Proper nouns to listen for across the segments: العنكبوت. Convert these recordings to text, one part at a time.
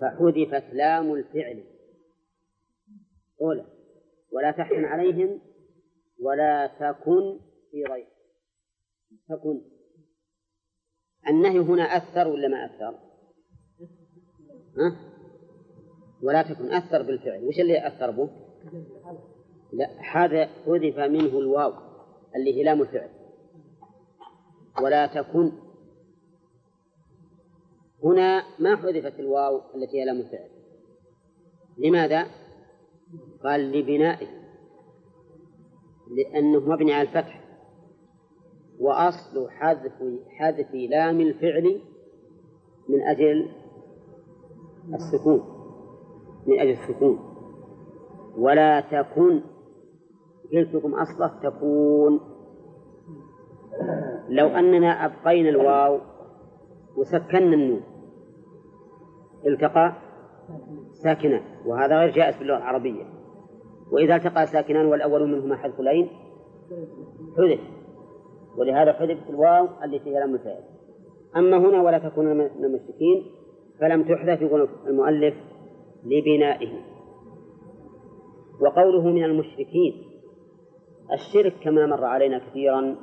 فحذفت لام الفعل أولى ولا تحن عليهم ولا تكن في ريب. تكن النهي هنا أثر ولا ما أثر؟ ولا تكن أثر بالفعل. وش اللي أثر به؟ لا، هذا حذف منه الواو اللي هي لام الفعل. ولا تكن هنا ما حذفت الواو التي هي لام الفعل. لماذا؟ قال لبنائه، لأنه مبني على الفتح، وأصل حذف لام الفعل من أجل السكون، من أجل السكون. ولا تكن قلت لكم أصله تكون، لو أننا أبقينا الواو وسكننا النون التقى ساكنة، وهذا غير جائز باللغة العربية. وإذا التقى ساكنان والأول منهما حذف لين حذف، ولهذا حذف الواو التي هي لام الفعل. أما هنا ولا تكن من المشركين فلم تحذف، يقول المؤلف لبنائه. وقوله من المشركين، الشرك كما مر علينا كثيرا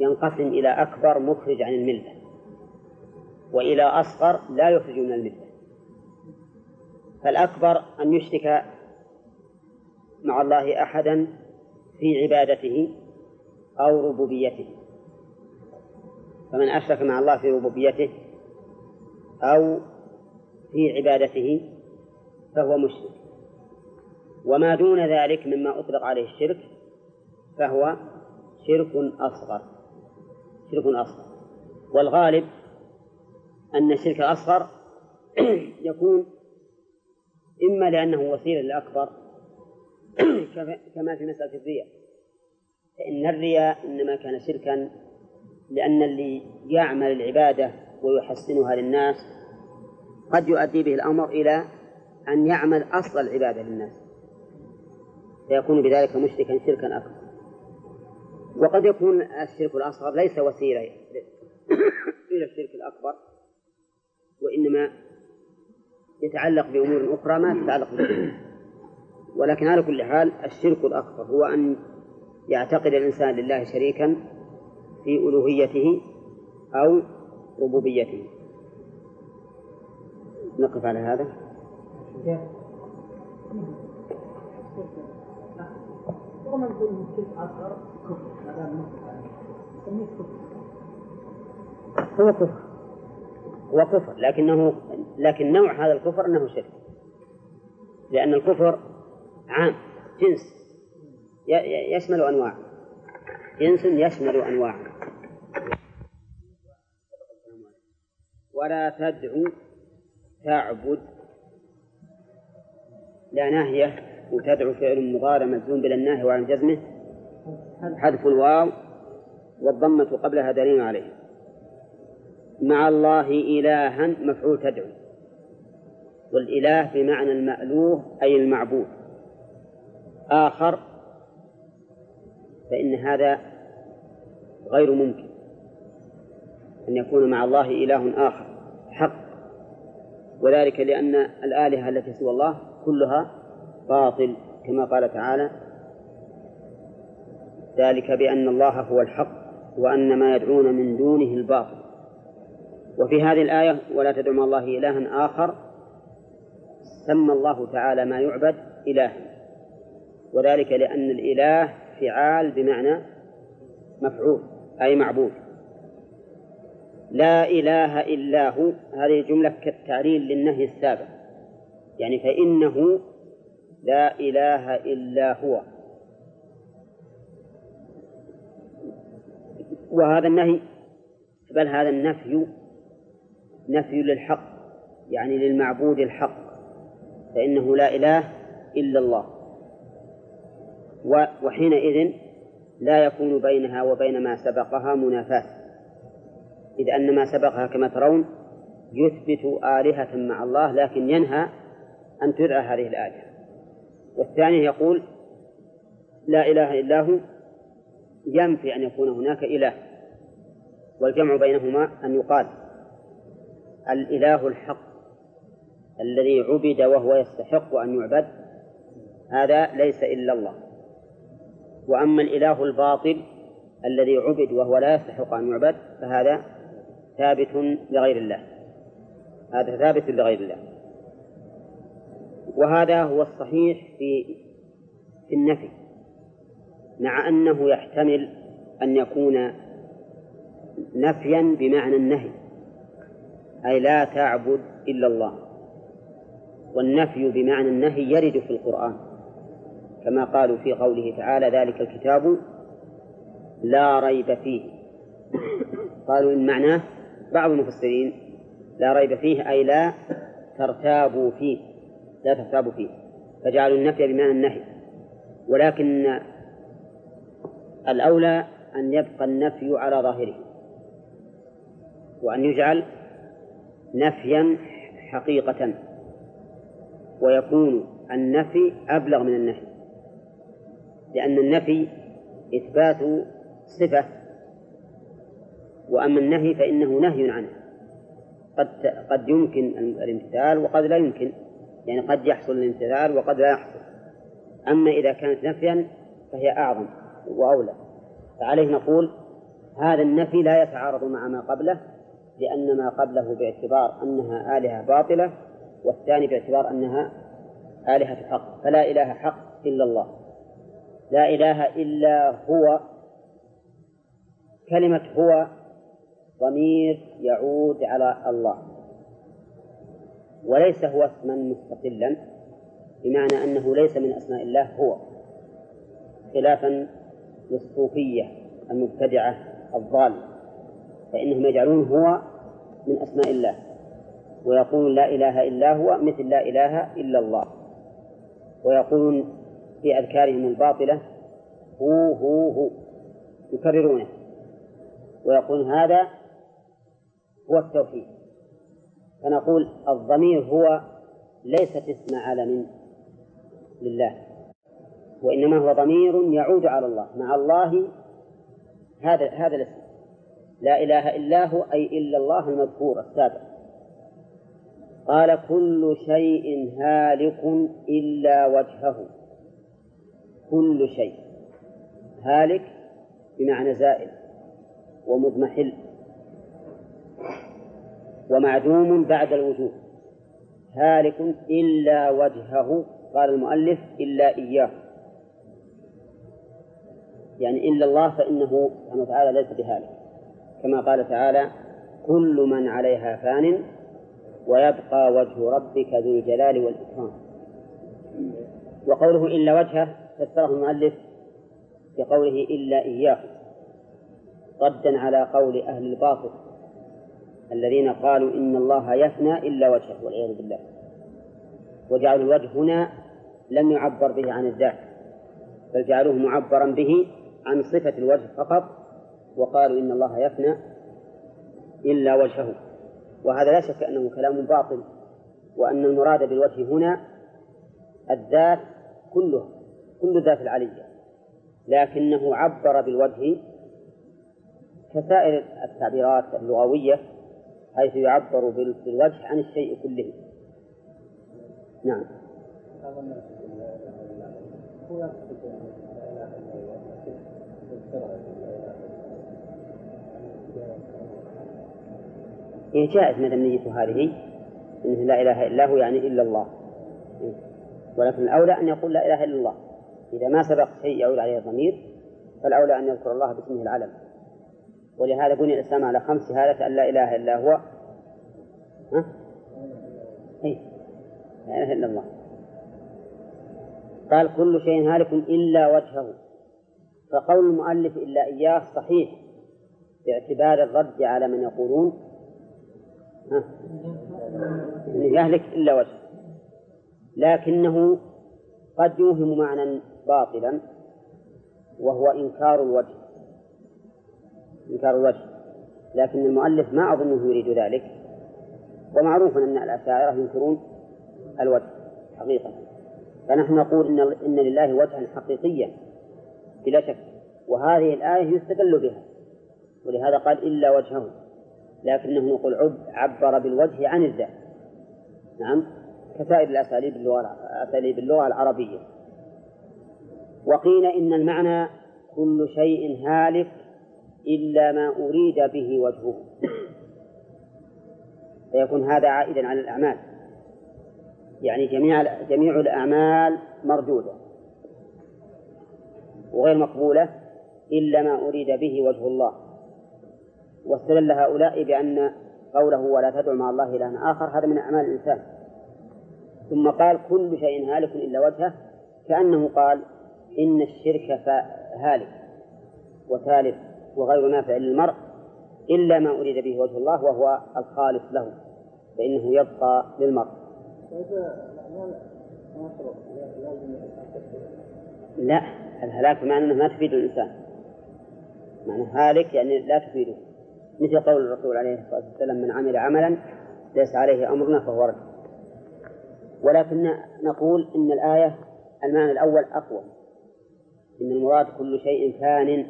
ينقسم إلى أكبر مخرج عن الملة، وإلى أصغر لا يخرج من الملة. فالأكبر أن يشرك مع الله أحدا في عبادته أو ربوبيته، فمن أشرك مع الله في ربوبيته أو في عبادته فهو مشرك. وما دون ذلك مما أطلق عليه الشرك فهو شرك أصغر، شرك أصغر. والغالب أن الشرك الأصغر يكون إما لأنه وسيلة للأكبر كما في مسألة الرياء، فإن الرياء إنما كان شركا لأن اللي يعمل العبادة ويحسنها للناس قد يؤدي به الأمر إلى أن يعمل أصل العبادة للناس، فيكون بذلك مشركا شركا أكبر. وقد يكون الشرك الأصغر ليس وسيلة إلى الشرك الأكبر، وإنما يتعلق بأمور أخرى ما تتعلق بالشرك. ولكن على كل حال الشرك الأكبر هو أن يعتقد الإنسان لله شريكا في ألوهيته أو ربوبيته. نقف على هذا. هو كفر، هو كفر، لكن نوع هذا الكفر أنه شرك، لأن الكفر عام جنس يشمل أنواع، جنس يشمل أنواع. ولا تدعو تعبد، لا ناهية، وتدعو فعل مضارع مجزوم بلا الناهي وعن جزمه حذف الواو والضمة قبلها دليل عليه. مع الله إلها مفعول تدعو، والإله بمعنى المألوه أي المعبود. آخر فإن هذا غير ممكن أن يكون مع الله إله آخر حق، وذلك لأن الآلهة التي سوى الله كلها باطل، كما قال تعالى ذلك بأن الله هو الحق وأن ما يدعون من دونه الباطل. وفي هذه الآية ولا تدعو مع الله إلها آخر سمى الله تعالى ما يعبد إله، وذلك لأن الإله فعال بمعنى مفعول أي معبود. لا إله إلا هو، هذه جملة كالتعليل للنهي السابق، يعني فإنه لا إله إلا هو، وهذا النهي بل هذا النفي نفي للحق، يعني للمعبود الحق، فإنه لا إله إلا الله. وحينئذ لا يكون بينها وبين ما سبقها منافاة، إذ أن ما سبقها كما ترون يثبت آلهة مع الله لكن ينهى أن تدعى هذه الآلهة. والثاني يقول لا إله إلا هو، ينفي أن يكون هناك إله، والجمع بينهما أن يقال الإله الحق الذي عبد وهو يستحق أن يعبد هذا ليس إلا الله. وأما الإله الباطل الذي عبد وهو لا يستحق أن يعبد فهذا ثابت لغير الله، هذا ثابت لغير الله. وهذا هو الصحيح في النفي، مع أنه يحتمل أن يكون نفيا بمعنى النهي، أي لا تعبد إلا الله، والنفي بمعنى النهي يرد في القرآن كما قالوا في قوله تعالى ذلك الكتاب لا ريب فيه. قالوا إن معناه بعض المفسرين لا ريب فيه أي لا ترتابوا فيه، لا ترتابوا فيه، فجعلوا النفي بمعنى النهي، ولكن الأولى أن يبقى النفي على ظاهره وأن يجعل نفيا حقيقة، ويكون النفي أبلغ من النهي، لأن النفي إثبات صفة، وأما النهي فإنه نهي عنه، قد يمكن الامتثال وقد لا يمكن، يعني قد يحصل الامتثال وقد لا يحصل. أما إذا كانت نفيا فهي أعظم وأولى، فعليه نقول هذا النفي لا يتعارض مع ما قبله، لأن ما قبله باعتبار أنها آلهة باطلة، والثاني باعتبار أنها آلهة حق، فلا إله حق إلا الله، لا إله إلا هو. كلمة هو ضمير يعود على الله، وليس هو اسما مستقلا، بمعنى أنه ليس من أسماء الله هو، خلافا للصوفية المبتدعة الضالة، فإنهم يجعلون هو من أسماء الله ويقولون لا إله إلا هو مثل لا إله إلا الله، ويقولون في أذكارهم الباطلة هو هو هو، يكررونه ويقولون هذا هو التوحيد. فنقول الضمير هو ليست اسم عالم لله، وإنما هو ضمير يعود على الله، مع الله هذا الاسم لا إله إلا هو، أي إلا الله المذكور السابق. قال كل شيء هالك إلا وجهه، كل شيء هالك بمعنى زائل ومضمحل ومعدوم بعد الوجود، هالك إلا وجهه. قال المؤلف إلا إياه، يعني إلا الله، فإنه سبحانه وتعالى ليس بهالك، كما قال تعالى كل من عليها فان ويبقى وجه ربك ذو الجلال والإكرام. وقوله إلا وجهه فسره المؤلف بقوله إلا إياه، ردا على قول أهل الباطل الذين قالوا إن الله يفنى إلا وجهه والعياذ بالله، وجعلوا الوجه هنا لم يعبر به عن الذات، بل جعلوه معبرا به عن صفة الوجه فقط، وقالوا إن الله يفنى إلا وجهه. وهذا لا شك أنه كلام باطل، وأن المراد بالوجه هنا الذات كلها، كل ذات العلية، لكنه عبر بالوجه كسائر التعبيرات اللغوية، حيث يعبر بالوجه عن الشيء كله. نعم. جائز مدنية هذه إنه لا إله إلا هو يعني إلا الله، ولكن الأولى أن يقول لا إله إلا الله، إذا ما سبق شيء يعود عليه الضمير فالأولى أن يذكر الله باسمه العلم. ولهذا بني الإسلام على خمس هالة: أن لا إله إلا هو، لا إله إلا الله. قال كل شيء هالك إلا وجهه، فقول المؤلف إلا إياه صحيح باعتبار الرد على من يقولون يهلك إلا وجه، لكنه قد يوهم معنى باطلا وهو إنكار الوجه، إنكار الوجه، لكن المؤلف ما أظنه يريد ذلك، ومعروف أن الأشاعرة ينكرون الوجه حقيقة، فنحن نقول إن لله وجها حقيقيا بلا شك، وهذه الآية يستدل بها، ولهذا قال إلا وجهه، لكنه نقول عبر بالوجه عن الذات. نعم. كسائر الأساليب اللغة العربية. وقيل إن المعنى كل شيء هالك إلا ما أريد به وجهه، فيكون هذا عائدا على الأعمال، يعني جميع الأعمال مردودة وغير مقبولة إلا ما أريد به وجه الله. واستدل هؤلاء بأن قوله ولا تدعو مع الله إلهًا آخر هذا من أعمال الإنسان. ثم قال كل شيء هالك إلا وجهه، كأنه قال إن الشرك هالك وثالث وغير نافع للمرء إلا ما أريد به وجه الله وهو الخالص له، فإنه يبقى للمرء. لا، الهلاك معنى أنه ما تفيد الإنسان، معنى هالك يعني لا تفيده، مثل قول الرسول عليه الصلاة والسلام من عمل عملا ليس عليه أمرنا فهو رد. ولكن نقول إن الآية المعنى الأول أقوى، إن المراد كل شيء ثان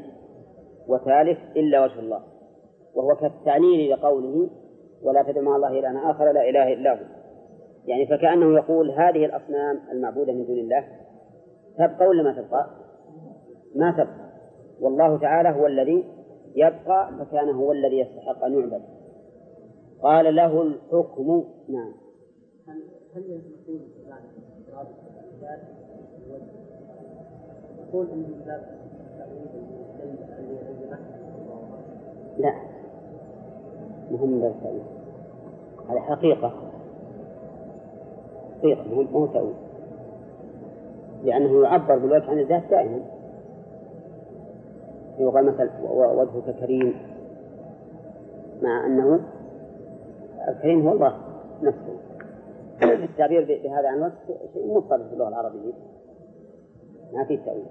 وثالث إلا وجه الله، وهو كالتعليل لقوله ولا تدع مع الله إلهًا آخر لا إله إلا هو، يعني فكأنه يقول هذه الأصنام المعبودة من دون الله تبقى ولا ما تبقى؟ ما تبقى، والله تعالى هو الذي يبقى، فكان هو الذي يستحق أن يعبد. قال له الحكم. نعم. هل يقول لا مهم ذلك على حقيقة مو تأويل، لأنه يعبر بالوجه عن الذات دائما، يقال مثلا وجهك كريم مع أنه الكريم هو الله نفسه. التعبير بهذا عن الوجه شيء مضطرب في اللغة العربية، ما في تأويل.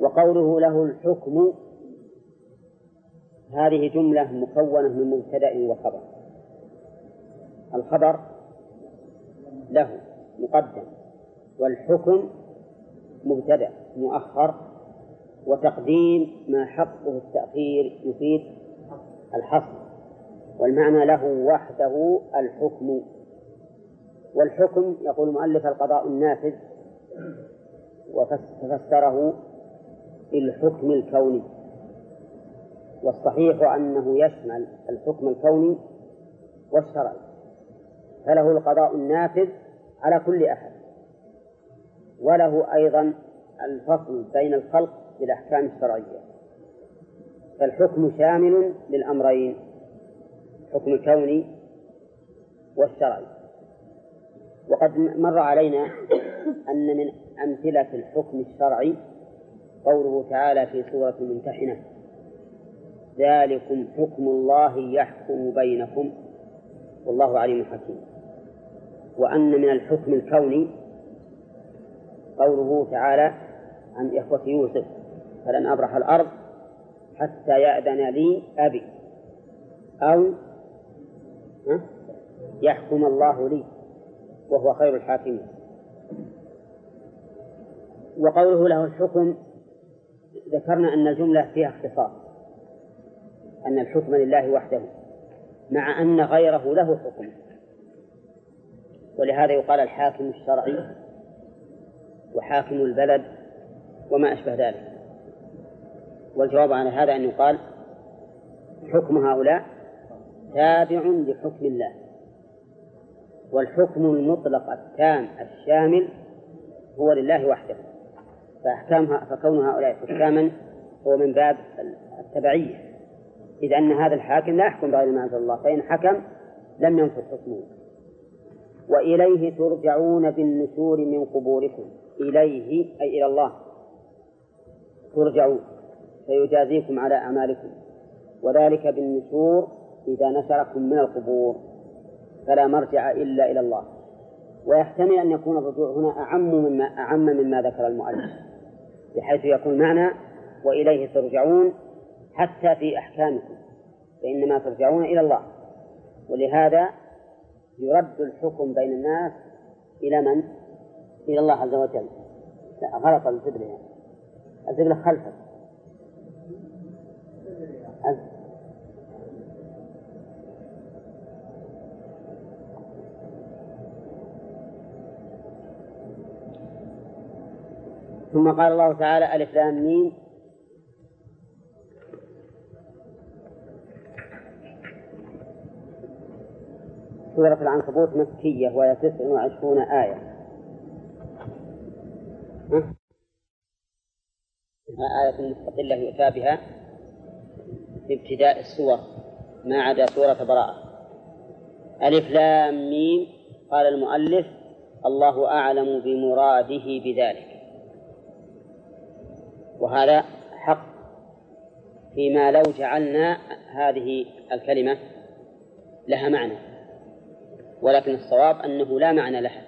وقوله له الحكم، هذه جملة مكونة من مبتدأ وخبر، الخبر له مقدم والحكم مبتدأ مؤخر، وتقديم ما حقه التأخير يفيد الحصر، والمعنى له وحده الحكم. والحكم يقول المؤلف القضاء النافذ، وفسره الحكم الكوني، والصحيح أنه يشمل الحكم الكوني والشرعي، فله القضاء النافذ على كل أحد، وله أيضا الفصل بين الخلق بالأحكام الشرعية، فالحكم شامل للأمرين، الحكم الكوني والشرعي. وقد مر علينا أن من أمثلة الحكم الشرعي قوله تعالى في سورة الممتحنة ذلكم حكم الله يحكم بينكم والله عليم حكيم. وأن من الحكم الكوني قوله تعالى عن إخوة يوسف فلن أبرح الأرض حتى يأذن لي أبي أو يحكم الله لي وهو خير الحاكمين. وقوله له الحكم ذكرنا أن الجملة فيها اختصاص، أن الحكم لله وحده، مع أن غيره له حكم، ولهذا يقال الحاكم الشرعي وحاكم البلد وما أشبه ذلك. والجواب على هذا أن يقال حكم هؤلاء تابع لحكم الله، والحكم المطلق التام الشامل هو لله وحده، فكون هؤلاء حكاما هو من باب التبعية، إذ أن هذا الحاكم لا يحكم بغير ما أنزل الله، فإن حكم لم ينفذ حكمه. وإليه ترجعون بالنشور من قبوركم، إليه أي إلى الله ترجعون فيجازيكم على أعمالكم، وذلك بالنشور إذا نشركم من القبور، فلا مرجع إلا إلى الله. ويحتمل أن يكون الرجوع هنا أعم مما ذكر المؤلف، بحيث يكون معنى وإليه ترجعون حتى في أحكامكم، فإنما ترجعون إلى الله، ولهذا يرد الحكم بين الناس إلى من؟ إلى الله عز وجل. لا غلط الزبلة، يعني الزبلة خلفك ثم قال الله تعالى: ألف لام ميم سورة العنكبوت مكية وهي 29 آية. آية مستقلة يؤتى بها في ابتداء السور ما عدا سورة براءة. ألف لام ميم. قال المؤلف: الله أعلم بمراده بذلك. وهذا حق فيما لو جعلنا هذه الكلمة لها معنى، ولكن الصواب أنه لا معنى لها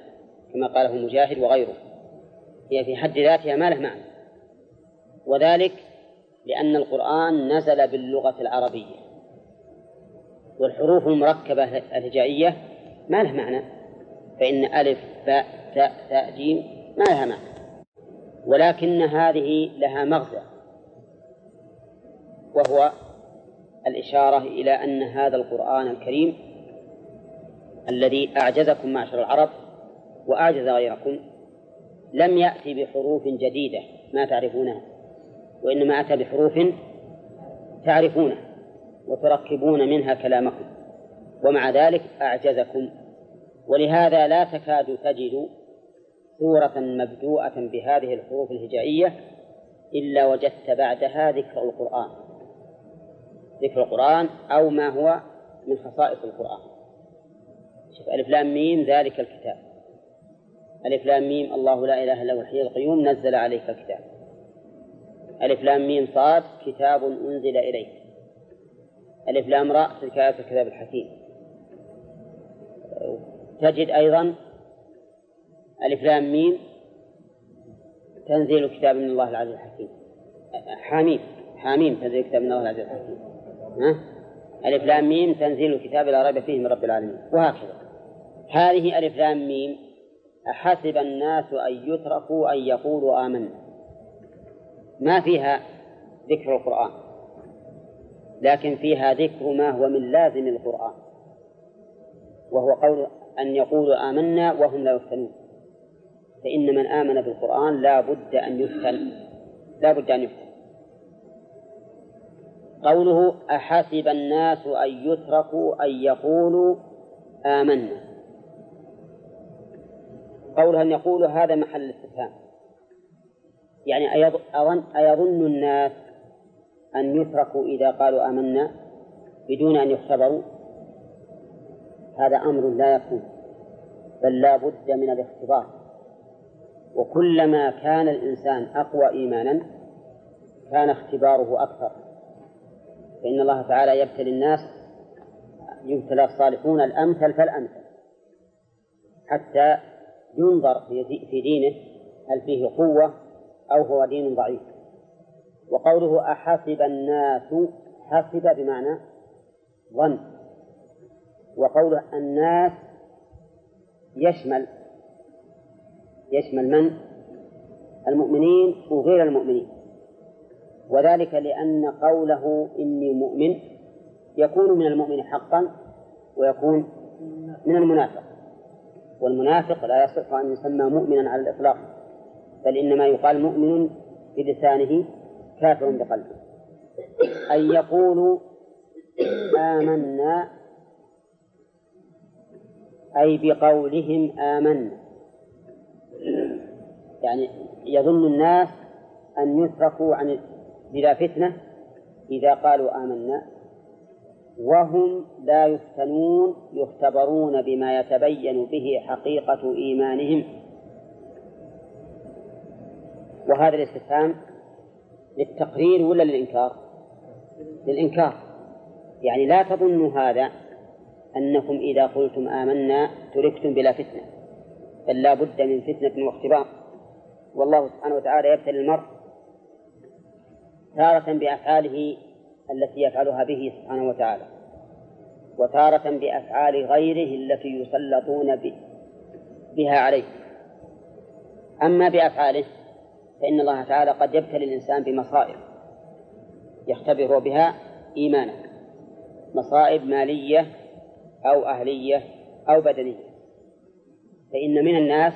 كما قاله مجاهد وغيره، هي في حد ذاتها ما له معنى، وذلك لأن القرآن نزل باللغة العربية، والحروف المركبة الهجائية ما له معنى، فإن ألف باء تاء ثاء جيم ما لها معنى، ولكن هذه لها مغزى، وهو الإشارة إلى أن هذا القرآن الكريم الذي أعجزكم معشر العرب وأعجز غيركم لم يأتي بحروف جديدة ما تعرفونها، وإنما أتى بحروف تعرفونها وتركبون منها كلامكم، ومع ذلك أعجزكم. ولهذا لا تكاد تجد سورة مبدوءة بهذه الحروف الهجائية إلا وجدت بعدها ذكر القرآن أو ما هو من خصائص القرآن. شوف، ألف لام ميم ذلك الكتاب، ألف لام ميم الله لا إله إلا هو الحي القيوم نزل عليك الكتاب، ألف لام ميم صاد كتاب أنزل إليك، ألف لام راء تلك آيات الكتاب الحكيم. تجد أيضا ألف لام ميم تنزيل كتاب من الله العزيز الحكيم، حاميم تنزيل كتاب من الله العزيز الحكيم، ألف لام ميم تنزيل كتاب لا ريب فيه من رب العالمين، وهكذا. هذه ألف لام ميم. أحسب الناس أن يتركوا أن يقولوا آمنا، ما فيها ذكر القرآن، لكن فيها ذكر ما هو من لازم القرآن، وهو قول أن يقولوا آمنا وهم لا يفتنون، فإن من آمن بالقرآن لا بد أن يفتن. قوله: أحسب الناس أن يتركوا أن يقولوا آمنا، قوله أن يقولوا هذا محل استفهام، يعني أيظن الناس أن يتركوا إذا قالوا آمنا بدون أن يختبروا؟ هذا أمر لا يكون، بل لا بد من الاختبار، وكلما كان الإنسان أقوى إيمانا كان اختباره أكثر، فإن الله تعالى يبتلي الناس، يبتلى الصالحون الأمثل فالأمثل حتى ينظر في دينه هل فيه قوة أو هو دين ضعيف. وقوله أحسب الناس، حسب بمعنى ظن، وقوله الناس يشمل من؟ المؤمنين وغير المؤمنين، وذلك لأن قوله إني مؤمن يكون من المؤمن حقا ويكون من المنافق، والمنافق لا يصح أن يسمى مؤمنا على الإطلاق، بل إنما يقال مؤمن بلسانه كافر بقلبه. أن يقولوا آمنا أي بقولهم آمنا، يعني يظن الناس أن يتركوا بلا فتنة إذا قالوا آمنا وهم لا يفتنون، يختبرون بما يتبين به حقيقة إيمانهم. وهذا الاستفهام للتقرير ولا للإنكار؟ للإنكار، يعني لا تظنوا هذا أنكم إذا قلتم آمنا تركتم بلا فتنة، بل لا بد من فتنة واختبار، والله سبحانه وتعالى يبتلي المرء تارة بأفعاله التي يفعلها به سبحانه وتعالى، وتارة بأفعال غيره التي يسلطون بها عليه. أما بأفعاله فإن الله تعالى قد يبتلي الإنسان بمصائب يختبر بها إيمانه، مصائب مالية أو أهلية أو بدنية، فإن من الناس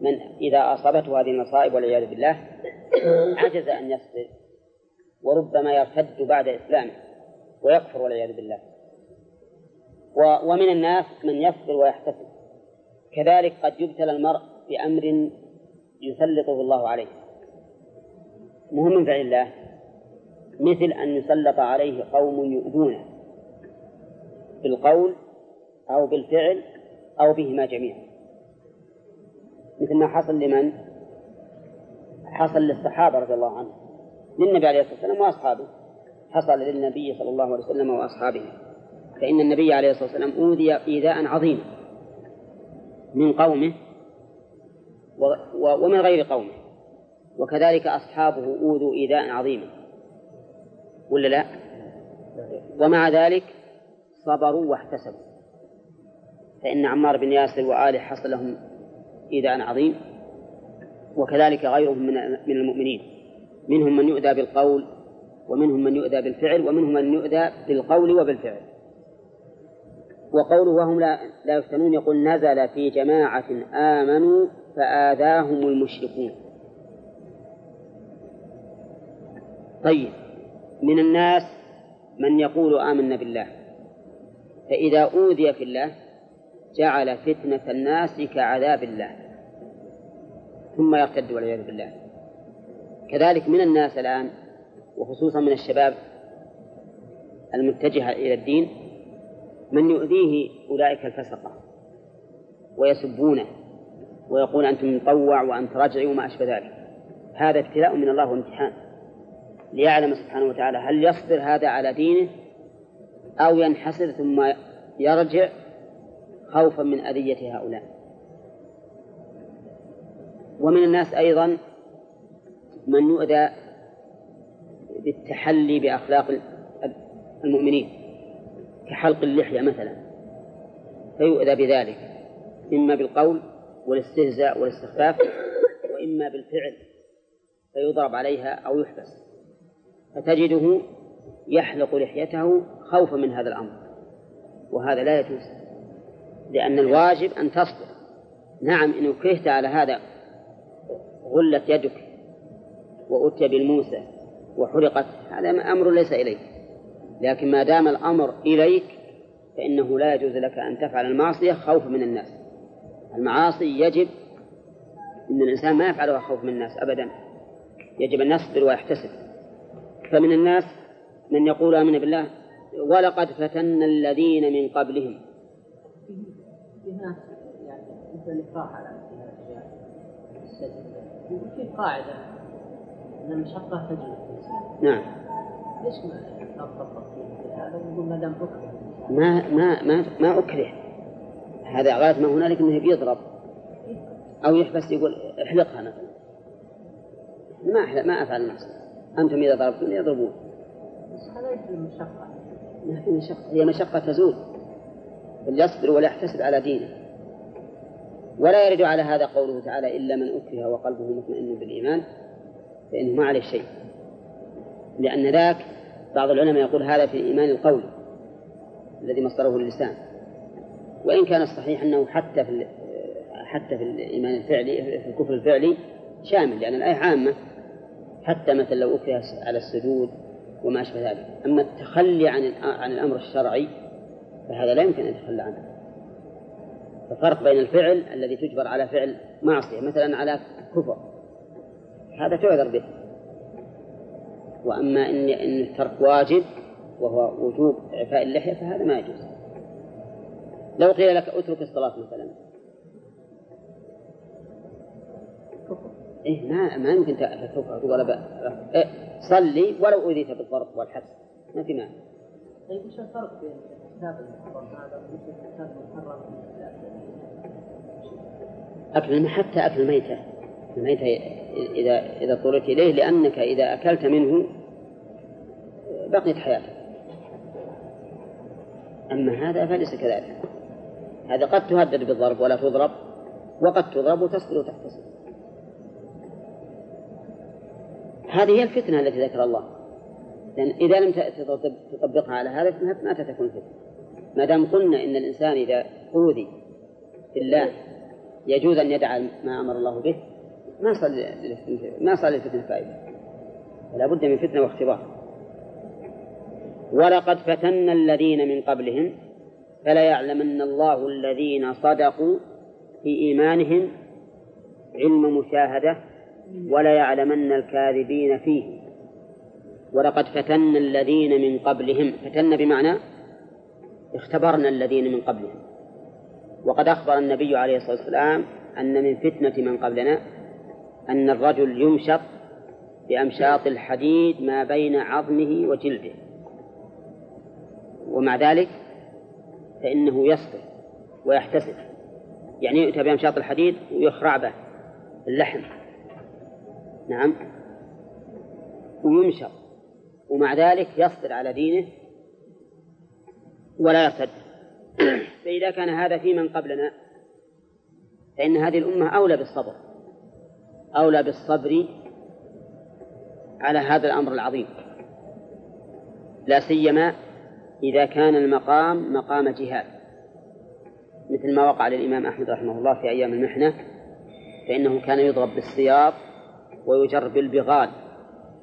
من إذا أصابته هذه المصائب والعياذ بالله عجز أن يصبر، وربما يرتد بعد إسلامه ويكفر والعياذ بالله. ومن الناس من يصبر ويحتسب. كذلك قد يبتلى المرء بأمر يسلطه الله عليه مهم من فعل الله، مثل أن يسلط عليه قوم يؤذونه بالقول أو بالفعل أو بهما جميعا، مثل ما حصل لمن؟ حصل للصحابة رضي الله عنهم، للنبي عليه الصلاة والسلام وأصحابه، حصل للنبي صلى الله عليه وسلم وأصحابه، فإن النبي عليه الصلاة والسلام أوذي إيذاء عظيما من قومه ومن غير قومه، وكذلك أصحابه أوذوا إيذاء عظيما، ولا لا؟ ومع ذلك صبروا واحتسبوا، فإن عمار بن ياسر وآله حصل لهم إيذاء عظيم، وكذلك غيرهم من المؤمنين، منهم من يؤذى بالقول ومنهم من يؤذى بالفعل ومنهم من يؤذى بالقول وبالفعل. وقوله وهم لا يفتنون يقول نزل في جماعة آمنوا فآذاهم المشركون. طيب، من الناس من يقول آمنا بالله، فإذا أوذي في الله جعل فتنة الناس كعذاب الله ثم يرتد والعياذ بالله. كذلك من الناس الآن وخصوصا من الشباب المتجه إلى الدين من يؤذيه أولئك الفسقة ويسبونه ويقول أنتم مطوع وأنت رجعي وما أشبه ذلك، هذا ابتلاء من الله وامتحان ليعلم سبحانه وتعالى هل يصبر هذا على دينه أو ينحسر ثم يرجع خوفا من أذية هؤلاء. ومن الناس أيضا من يؤذى بالتحلي بأخلاق المؤمنين كحلق اللحية مثلا، فيؤذى بذلك إما بالقول والاستهزاء والاستخفاف وإما بالفعل فيضرب عليها أو يحبس، فتجده يحلق لحيته خوفا من هذا الأمر، وهذا لا يجوز، لأن الواجب أن تصبر. نعم، إن كرهت على هذا غلت يدك وأتي بالموسى وحرقت، هذا أمر ليس إليك، لكن ما دام الأمر إليك فإنه لا يجوز لك أن تفعل المعصية خوفا من الناس. المعاصي يجب أن الإنسان ما يفعلها خوفا من الناس أبدا، يجب أن يصبر ويحتسب. فمن الناس من يقول آمنا بالله ولقد فتنا الذين من قبلهم، في قاعدة أن المشقة تجلب الإنسان. نعم، ليش ما نطبق هذا وما دام أكره ما أكره هذا غاية ما هنالك أنه بيضرب أو يحبس يقول احلقها أنا ما أفعل نفسي، أنتم إذا ضربتم يضربون، بس خلاص المشقة ما في مشقة، هي مشقة تزول، بل يصبر ولا يحتسب على دينه. ولا يرد على هذا قوله تعالى إلا من أكره وقلبه مطمئن بالإيمان، فإنه ما عليه شيء، لأن ذاك بعض العلماء يقول هذا في الإيمان القول الذي مصدره اللسان، وإن كان الصحيح أنه حتى في الإيمان الفعلي في الكفر الفعلي شامل، لأن الآية عامة حتى مثل لو أكره على السجود وما أشبه ذلك. أما التخلي عن الأمر الشرعي فهذا لا يمكن أن يتخلى عنه، ففرق بين الفعل الذي تجبر على فعل معصية مثلا على كفر، هذا تعذر به، وأما إن الترك واجب وهو وجوب إعفاء اللحية فهذا ما يجوز. لو قيل لك أترك الصلاة مثلا كفر، إيه ما يمكن تكفر ولا صلي ولو أذيت بالضرب والحبس ما في معنى. طيب وش الفرق بين الكتاب المحرم هذا ومثل الكتاب المحرم؟ حتى أكل الميتة، الميتة إذا اضطررت إليه، لأنك إذا أكلت منه بقيت حياتك، أما هذا فليس كذلك، هذا قد تهدد بالضرب ولا تضرب، وقد تضرب وتصبر وتحتسب. هذه هي الفتنة التي ذكر الله، لأن إذا لم تطبقها على هذا ما تكون فتنة. ما دام قلنا إن الإنسان إذا أوذي بالله يجوز أن يدعى ما أمر الله به ما صار للفتنة فائدة، فلا بد من فتنة واختبار. ولقد فتنا الذين من قبلهم فليعلمن الله الذين صدقوا في إيمانهم علم مشاهدة وليعلمن الكاذبين فيه. ولقد فتنا الذين من قبلهم، فتنا بمعنى اختبرنا الذين من قبلهم. وقد أخبر النبي عليه الصلاة والسلام أن من فتنة من قبلنا أن الرجل يمشط بأمشاط الحديد ما بين عظمه وجلده، ومع ذلك فإنه يصبر ويحتسب، يعني يؤتى بأمشاط الحديد ويخرع به اللحم، نعم، ويمشط، ومع ذلك يصبر على دينه ولا يصد. فإذا كان هذا في من قبلنا فإن هذه الأمة أولى بالصبر، أولى بالصبر على هذا الأمر العظيم، لا سيما إذا كان المقام مقام جهاد، مثل ما وقع للإمام أحمد رحمه الله في أيام المحنة، فإنه كان يضرب بالسياط ويجر بالبغال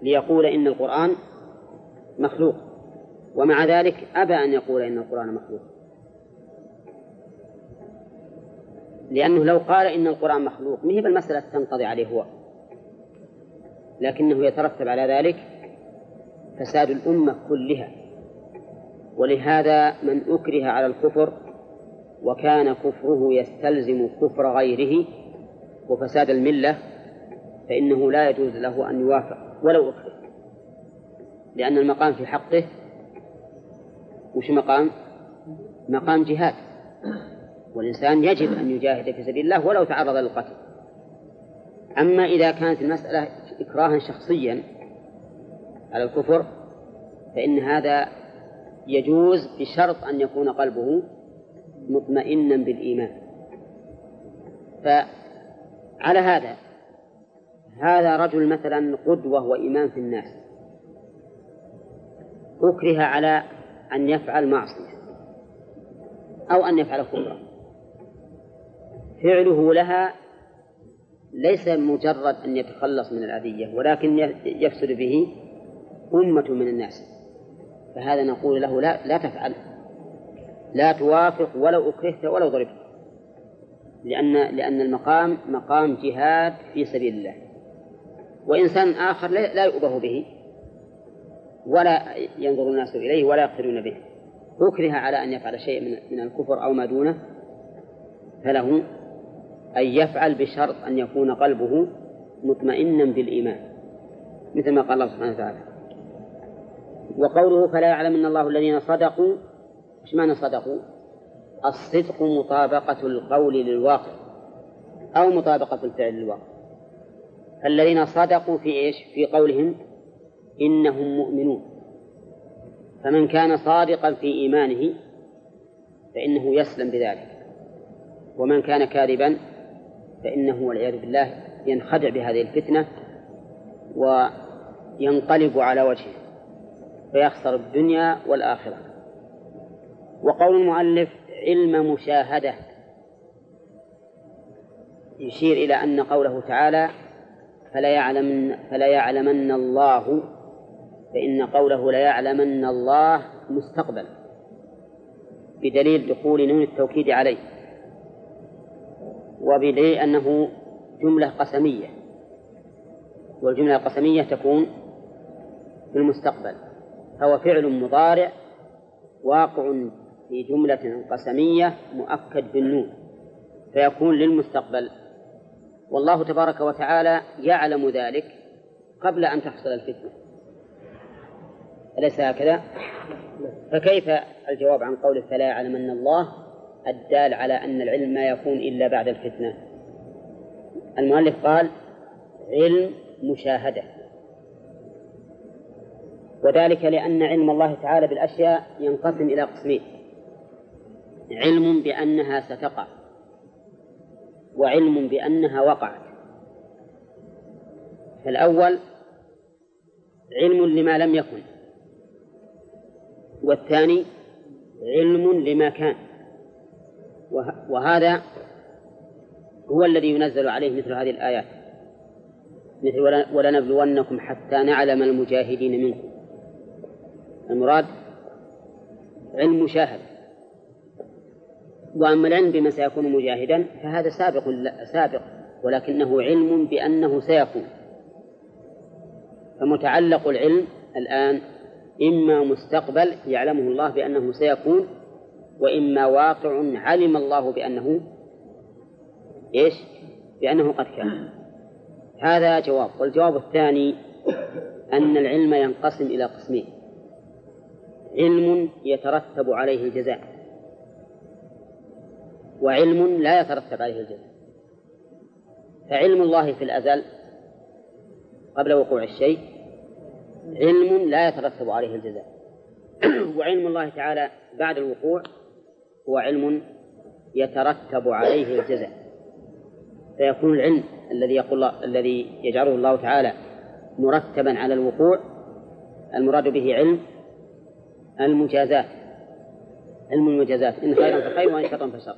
ليقول إن القرآن مخلوق، ومع ذلك أبى أن يقول إن القرآن مخلوق، لأنه لو قال إن القرآن مخلوق ما هي بالمسألة تنقضي عليه هو، لكنه يترتب على ذلك فساد الأمة كلها. ولهذا من أكره على الكفر وكان كفره يستلزم كفر غيره وفساد الملة فإنه لا يجوز له أن يوافق ولو أكره، لأن المقام في حقه وش مقام؟ مقام جهاد، والإنسان يجب أن يجاهد في سبيل الله ولو تعرض للقتل. أما إذا كانت المسألة إكراها شخصيا على الكفر فإن هذا يجوز بشرط أن يكون قلبه مطمئنا بالإيمان. فعلى هذا رجل مثلا قدوة وإمام في الناس أكره على أن يفعل معصية أو أن يفعل كفرا، فعله لها ليس مجرد أن يتخلص من الأذية ولكن يفسد به أمة من الناس، فهذا نقول له لا تفعل، لا توافق ولو أكرهت ولو ضربت، لأن المقام مقام جهاد في سبيل الله. وإنسان آخر لا يؤبه به ولا ينظر الناس إليه ولا يقتلون به، أكره على أن يفعل شيء من الكفر أو ما دونه فله أن يفعل بشرط أن يكون قلبه مطمئنا بالإيمان، مثل ما قال الله سبحانه وتعالى. وقوله فلا يعلمن الله الذين صدقوا، إيش معنى صدقوا؟ الصدق مطابقة القول للواقع أو مطابقة الفعل للواقع، فالذين صدقوا في إيش؟ في قولهم إنهم مؤمنون. فمن كان صادقا في إيمانه فإنه يسلم بذلك، ومن كان كاذبا فإنه والعياذ بالله ينخدع بهذه الفتنة وينقلب على وجهه فيخسر الدنيا والآخرة. وقول المؤلف علم مشاهدة يشير إلى أن قوله تعالى فليعلمن الله، فإن قوله ليعلمن الله مستقبل بدليل دخول نون التوكيد عليه، وبدليل أنه جملة قسمية، والجملة القسمية تكون في المستقبل، فهو فعل مضارع واقع في جملة قسمية مؤكد بالنون فيكون للمستقبل، والله تبارك وتعالى يعلم ذلك قبل أن تحصل الفتنة، أليس هكذا؟ فكيف الجواب عن قول فلا يعلمن الله الدال على أن العلم ما يكون إلا بعد الفتنة؟ المؤلف قال علم مشاهدة، وذلك لأن علم الله تعالى بالأشياء ينقسم إلى قسمين: علم بأنها ستقع، وعلم بأنها وقعت. فالأول علم لما لم يكن، والثاني علم لما كان، وهذا هو الذي ينزل عليه مثل هذه الآيات، مثل ولنبلونكم حتى نعلم المجاهدين منكم. المراد علم مشاهد، وأما العلم بما سيكون مجاهدا فهذا سابق ولكنه علم بأنه سيكون. فمتعلق العلم الآن إما مستقبل يعلمه الله بأنه سيكون، وإما واقع علم الله بأنه قد كان. هذا جواب. والجواب الثاني أن العلم ينقسم إلى قسمين: علم يترتب عليه الجزاء، وعلم لا يترتب عليه الجزاء. فعلم الله في الأزل قبل وقوع الشيء علم لا يترتب عليه الجزاء، وعلم الله تعالى بعد الوقوع هو علم يترتب عليه الجزاء. فيكون العلم الذي يجعله الله تعالى مرتبا على الوقوع المراد به علم المجازات، علم المجازات، إن خيرا فخير وإن شرا فشر.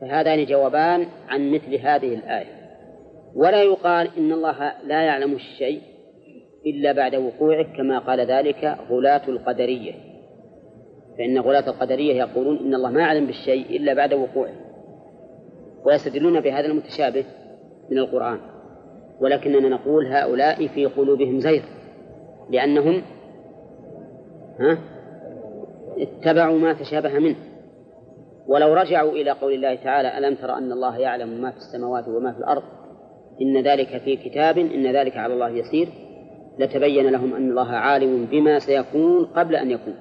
فهذان جوابان عن مثل هذه الآية. ولا يقال إن الله لا يعلم الشيء إلا بعد وقوعه كما قال ذلك غلاة القدرية، فإن غلاة القدرية يقولون إن الله ما يعلم بالشيء إلا بعد وقوعه، ويستدلون بهذا المتشابه من القرآن. ولكننا نقول هؤلاء في قلوبهم زيغ، لأنهم اتبعوا ما تشابه منه. ولو رجعوا إلى قول الله تعالى ألم تر أن الله يعلم ما في السماوات وما في الأرض إن ذلك في كتاب إن ذلك على الله يسير، لتبين لهم أن الله عالم بما سيكون قبل أن يكون.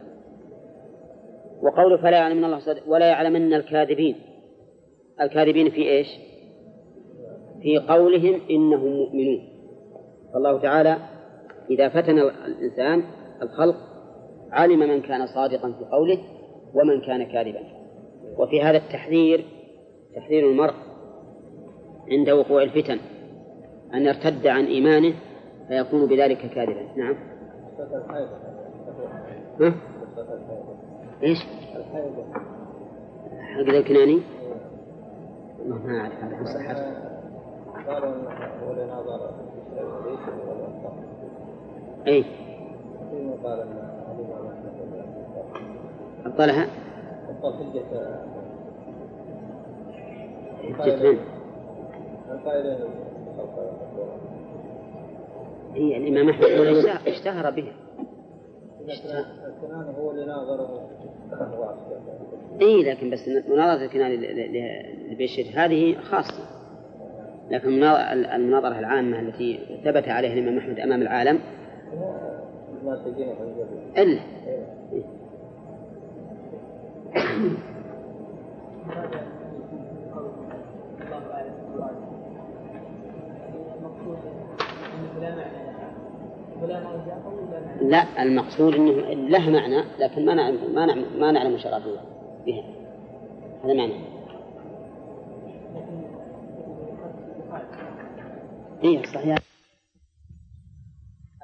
وقوله فلا يعلمن الله ولا يعلمن الكاذبين، الكاذبين في إيش؟ في قولهم إنهم مؤمنون. فالله تعالى إذا فتن الإنسان الخلق علم من كان صادقا في قوله ومن كان كاذبا. وفي هذا التحذير تحذير المرء عند وقوع الفتن أن يرتد عن إيمانه فيكون بذلك كاذبا. نعم. إيش؟ حق الكناني ما أعرف هذا صحة. أي أبطلها الجترين. إيه الإمام أحمد اشتهر به. الكناني هو اللي ناظره. إيه لكن بس مناظرة الكناني لبشر هذه خاصة، لكن المناظرة العامة التي ثبت عليها الإمام أحمد أمام العالم إلا لا، المقصود انه له معنى لكن ما نعلم شرعية بها. هذا معنى. اي صحيح.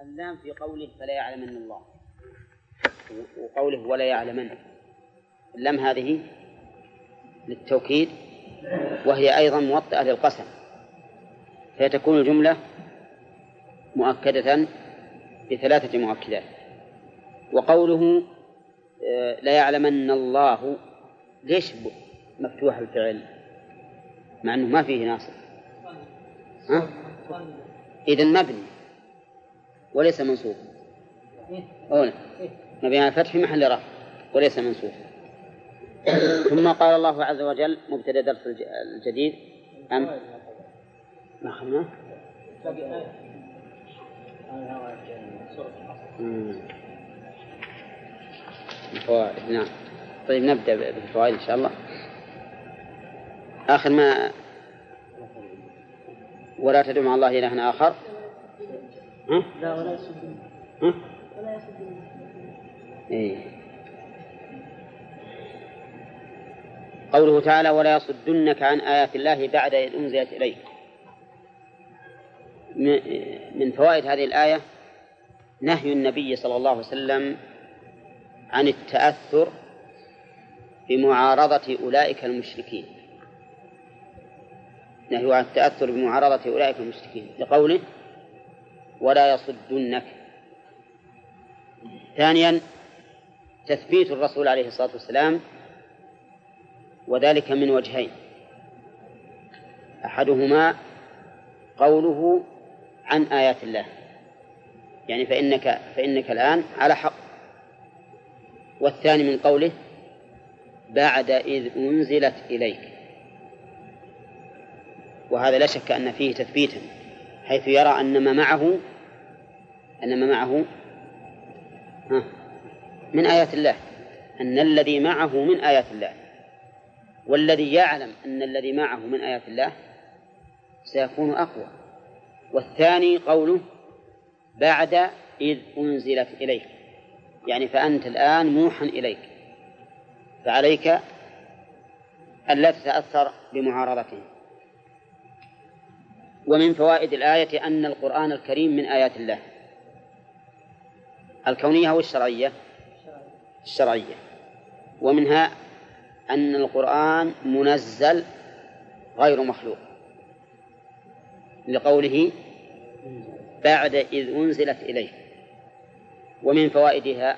اللام في قوله فلا يعلمن الله وقوله ولا يعلمن، اللام هذه للتوكيد وهي ايضا موطئة للقسم، فيتكون الجملة مؤكدة بثلاثة مؤكدات. وقوله لا يعلمن الله ليش مفتوح الفعل مع أنه ما فيه ناصب؟ إذن مبني وليس منصوب. أولا مبني على فتح محل رفع وليس منصوب. ثم قال الله عز وجل مبتدأ درس الجديد أم ما خلنا نعم. طيب نبدأ بالفوائد إن شاء الله. آخر ما ولا تدعو مع الله إلهًا آخر. لا ولا يسجدون. قوله تعالى ولا يصدنك عن آيات الله بعد إذ أنزلت إليك. من فوائد هذه الآية نهي النبي صلى الله عليه وسلم عن التأثر بمعارضة أولئك المشركين نهي عن التأثر بمعارضة أولئك المشركين لقوله ولا يصدنك. ثانيا تثبيت الرسول عليه الصلاة والسلام، وذلك من وجهين: أحدهما قوله عن آيات الله، يعني فإنك الآن على حق، والثاني من قوله بعد إذ أنزلت إليك، وهذا لا شك أن فيه تثبيتا، حيث يرى أن ما معه من آيات الله، أن الذي معه من آيات الله، والذي يعلم أن الذي معه من آيات الله سيكون أقوى. والثاني قوله بعد إذ أنزلت إليك، يعني فأنت الآن موحى إليك، فعليك ألا تتأثر بمعارضته. ومن فوائد الآية أن القرآن الكريم من آيات الله الكونية والشرعية الشرعية، ومنها أن القرآن منزل غير مخلوق لقوله بعد إذ أنزلت إليه. ومن فوائدها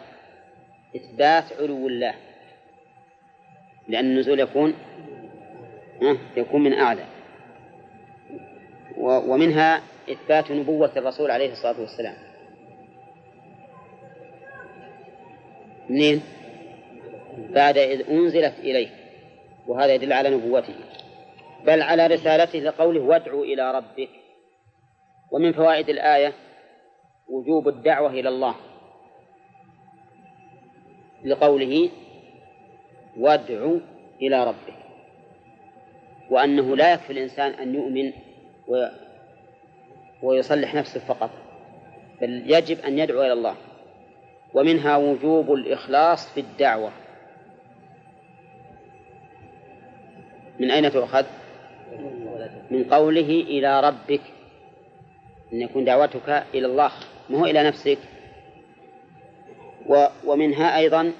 إثبات علو الله، لأن النزول يكون من أعلى. ومنها إثبات نبوة الرسول عليه الصلاة والسلام منين؟ بعد إذ أنزلت إليه، وهذا يدل على نبوته بل على رسالته لقوله وادعوا إلى ربك. ومن فوائد الآية وجوب الدعوة إلى الله لقوله وادعوا إلى ربك، وأنه لا يكفي الإنسان أن يؤمن ويصلح نفسه فقط، بل يجب أن يدعو إلى الله. ومنها وجوب الإخلاص في الدعوة. من أين تؤخذ؟ من قوله إلى ربك، أن يكون دعوتك إلى الله ما هو إلى نفسك. ومنها أيضا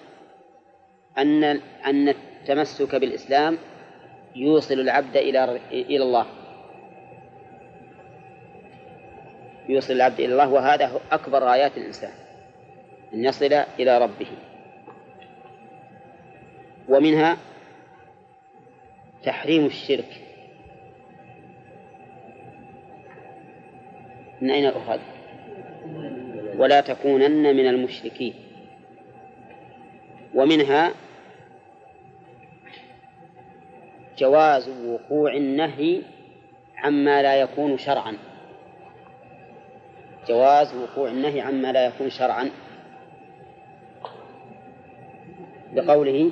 أن التمسك بالإسلام يوصل العبد إلى الله، يوصل العبد إلى الله، وهذا أكبر غايات الإنسان أن يصل إلى ربه. ومنها تحريم الشرك. من أين أخذ؟ ولا تكونن من المشركين. ومنها جواز وقوع النهي عما لا يكون شرعا، جواز وقوع النهي عما لا يكون شرعا بقوله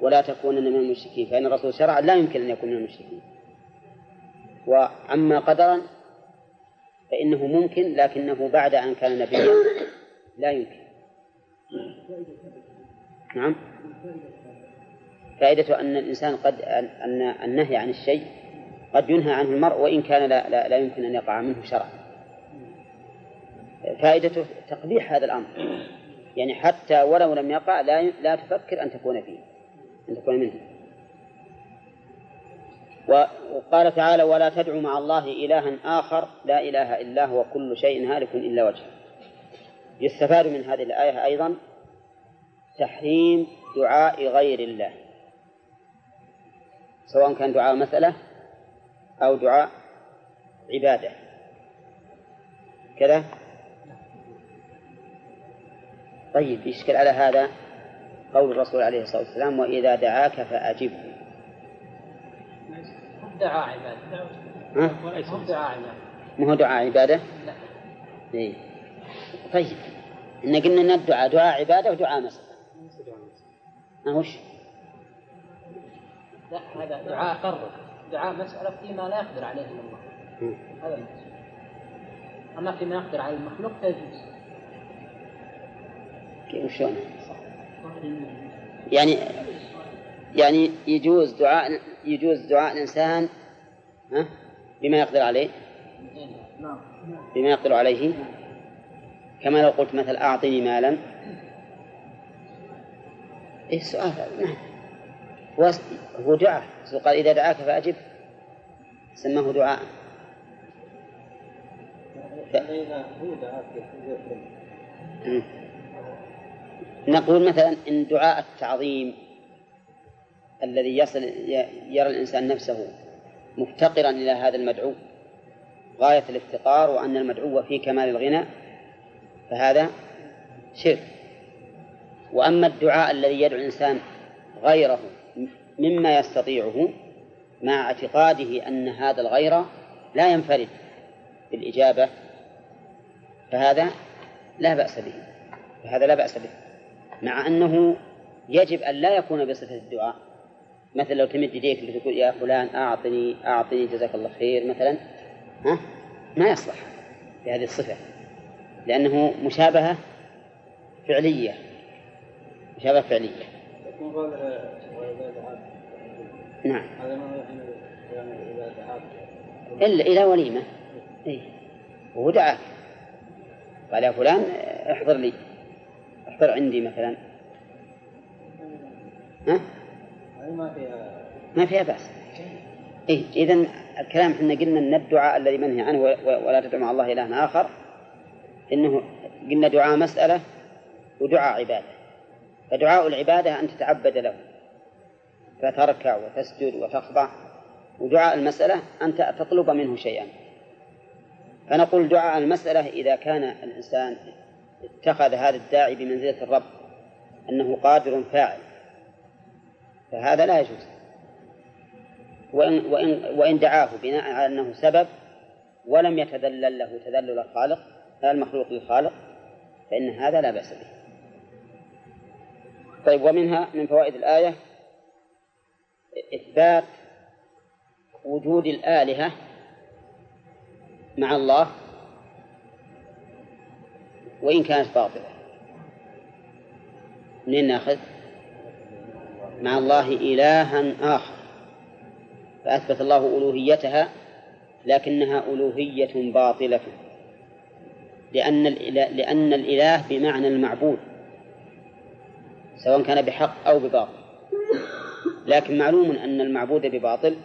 ولا تكونن من المشركين، فإن الرسول شرعا لا يمكن أن يكون من المشركين. وعما قدرا فإنه ممكن، لكنه بعد أن كان نبيا لا يمكن. نعم، فائدة أن الإنسان قد أن النهي عن الشيء قد ينهى عنه المرء وإن كان لا يمكن أن يقع منه شرعا. فائدته تقبيح هذا الأمر، يعني حتى ولو لم يقع لا تفكر أن تكون فيه، أن تكون منه. وقال تعالى ولا تدعوا مع الله إلها آخر لا إله إلا هو كل شيء هالك إلا وجهه. يستفاد من هذه الآية أيضا تحريم دعاء غير الله، سواء كان دعاء مسألة أو دعاء عبادة كذا. طيب، يشكل على هذا قول الرسول عليه الصلاة والسلام وإذا دعاك فأجبه. دعاء عبادة، ما هو دعاء عبادة؟ لا. إيه. طيب، إن قلنا أن الدعاء دعاء عبادة ودعاء مسألة، ماهوش؟ لا، هذا دعاء قرب، دعاء مسألة فيما لا يقدر عليه الله، هذا المسألة. أما فيما يقدر على المخلوق فيجوز. وشون يعني يجوز دعاء الإنسان بما يقدر عليه، بما يقدر عليه، كما لو قلت مثل أعطني مالا. إيه السؤال؟ هو دعاء، قال إذا دعاك فأجب، سماه دعاء. نقول مثلا إن دعاء التعظيم الذي يرى الإنسان نفسه مفتقرا إلى هذا المدعو غاية الافتقار وأن المدعو في كمال الغنى فهذا شرك. وأما الدعاء الذي يدعو الإنسان غيره مما يستطيعه مع اعتقاده أن هذا الغير لا ينفرد بالإجابة فهذا لا بأس به، فهذا لا بأس به، مع أنه يجب أن لا يكون بصفة الدعاء. مثلا لو تمد يديك وتقول يا فلان أعطني جزاك الله خير مثلا، ها؟ ما يصلح بهذه الصفة، لأنه مشابهة فعلية، مشابهة فعلية. نعم. إلا إلى وليمة، إيه، وهو دعاك قال يا فلان احضر لي، احضر عندي مثلا، ها؟ ما فيها بأس. إيه، إذن الكلام إحنا قلنا أن الدعاء الذي منهي عنه ولا تدعو مع الله إلها آخر، إنه قلنا دعاء مسألة ودعاء عبادة. فدعاء العبادة أن تتعبد له فتركع وتسجد وتخضع، ودعاء المسألة أن تطلب منه شيئا. فنقول دعاء المسألة إذا كان الإنسان اتخذ هذا الداعي بمنزلة الرب أنه قادر فاعل فهذا لا يجوز، وإن دعاه بناء على أنه سبب ولم يتذلل له تذلل الخالق لا المخلوق للخالق فإن هذا لا بأس به. طيب، ومنها من فوائد الآية إثبات وجود الآلهة مع الله وإن كانت باطلة. منين نأخذ؟ مع الله إلها آخر، فأثبت الله ألوهيتها لكنها ألوهية باطلة، لأن الإله بمعنى المعبود سواء كان بحق أو بباطل، لكن معلوم أن المعبود بباطل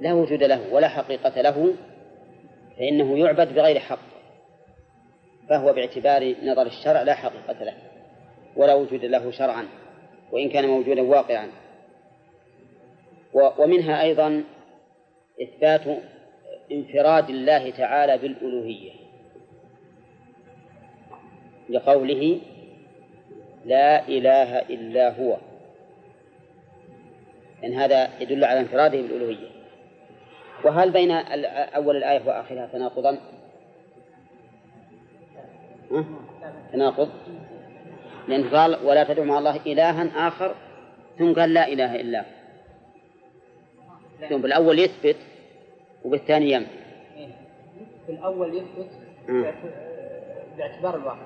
لا وجود له ولا حقيقة له، فإنه يعبد بغير حق، فهو باعتبار نظر الشرع لا حقيقة له ولا وجود له شرعا وإن كان موجودا واقعا. ومنها أيضا إثبات انفراد الله تعالى بالألوهية لقوله لا إله إلا هو، إن هذا يدل على انفراده بالألوهية. وهل بين أول الآية وآخرها تناقضا؟ تناقض، لأن قال ولا تدعو مع الله إلها آخر ثم قال لا إله إلا هو، ثم بالأول يثبت وبالثاني ينفي. بالأول يثبت باعتبار الواحد،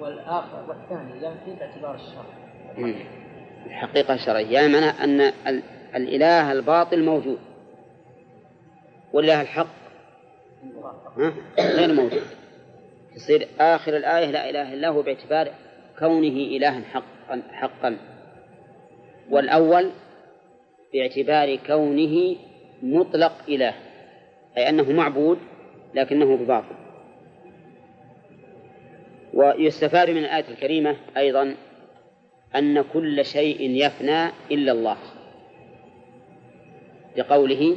والآخر والثاني ينفي باعتبار الشرع، الحقيقة الشرعية. يعني معنى أن الإله الباطل موجود والإله الحق غير موجود. يصير آخر الآية لا إله إلا هو باعتبار كونه إلها حقا، والأول باعتبار كونه مطلق إله، أي أنه معبود لكنه بباطل. ويستفاد من الآية الكريمة أيضا أن كل شيء يفنى إلا الله، لقوله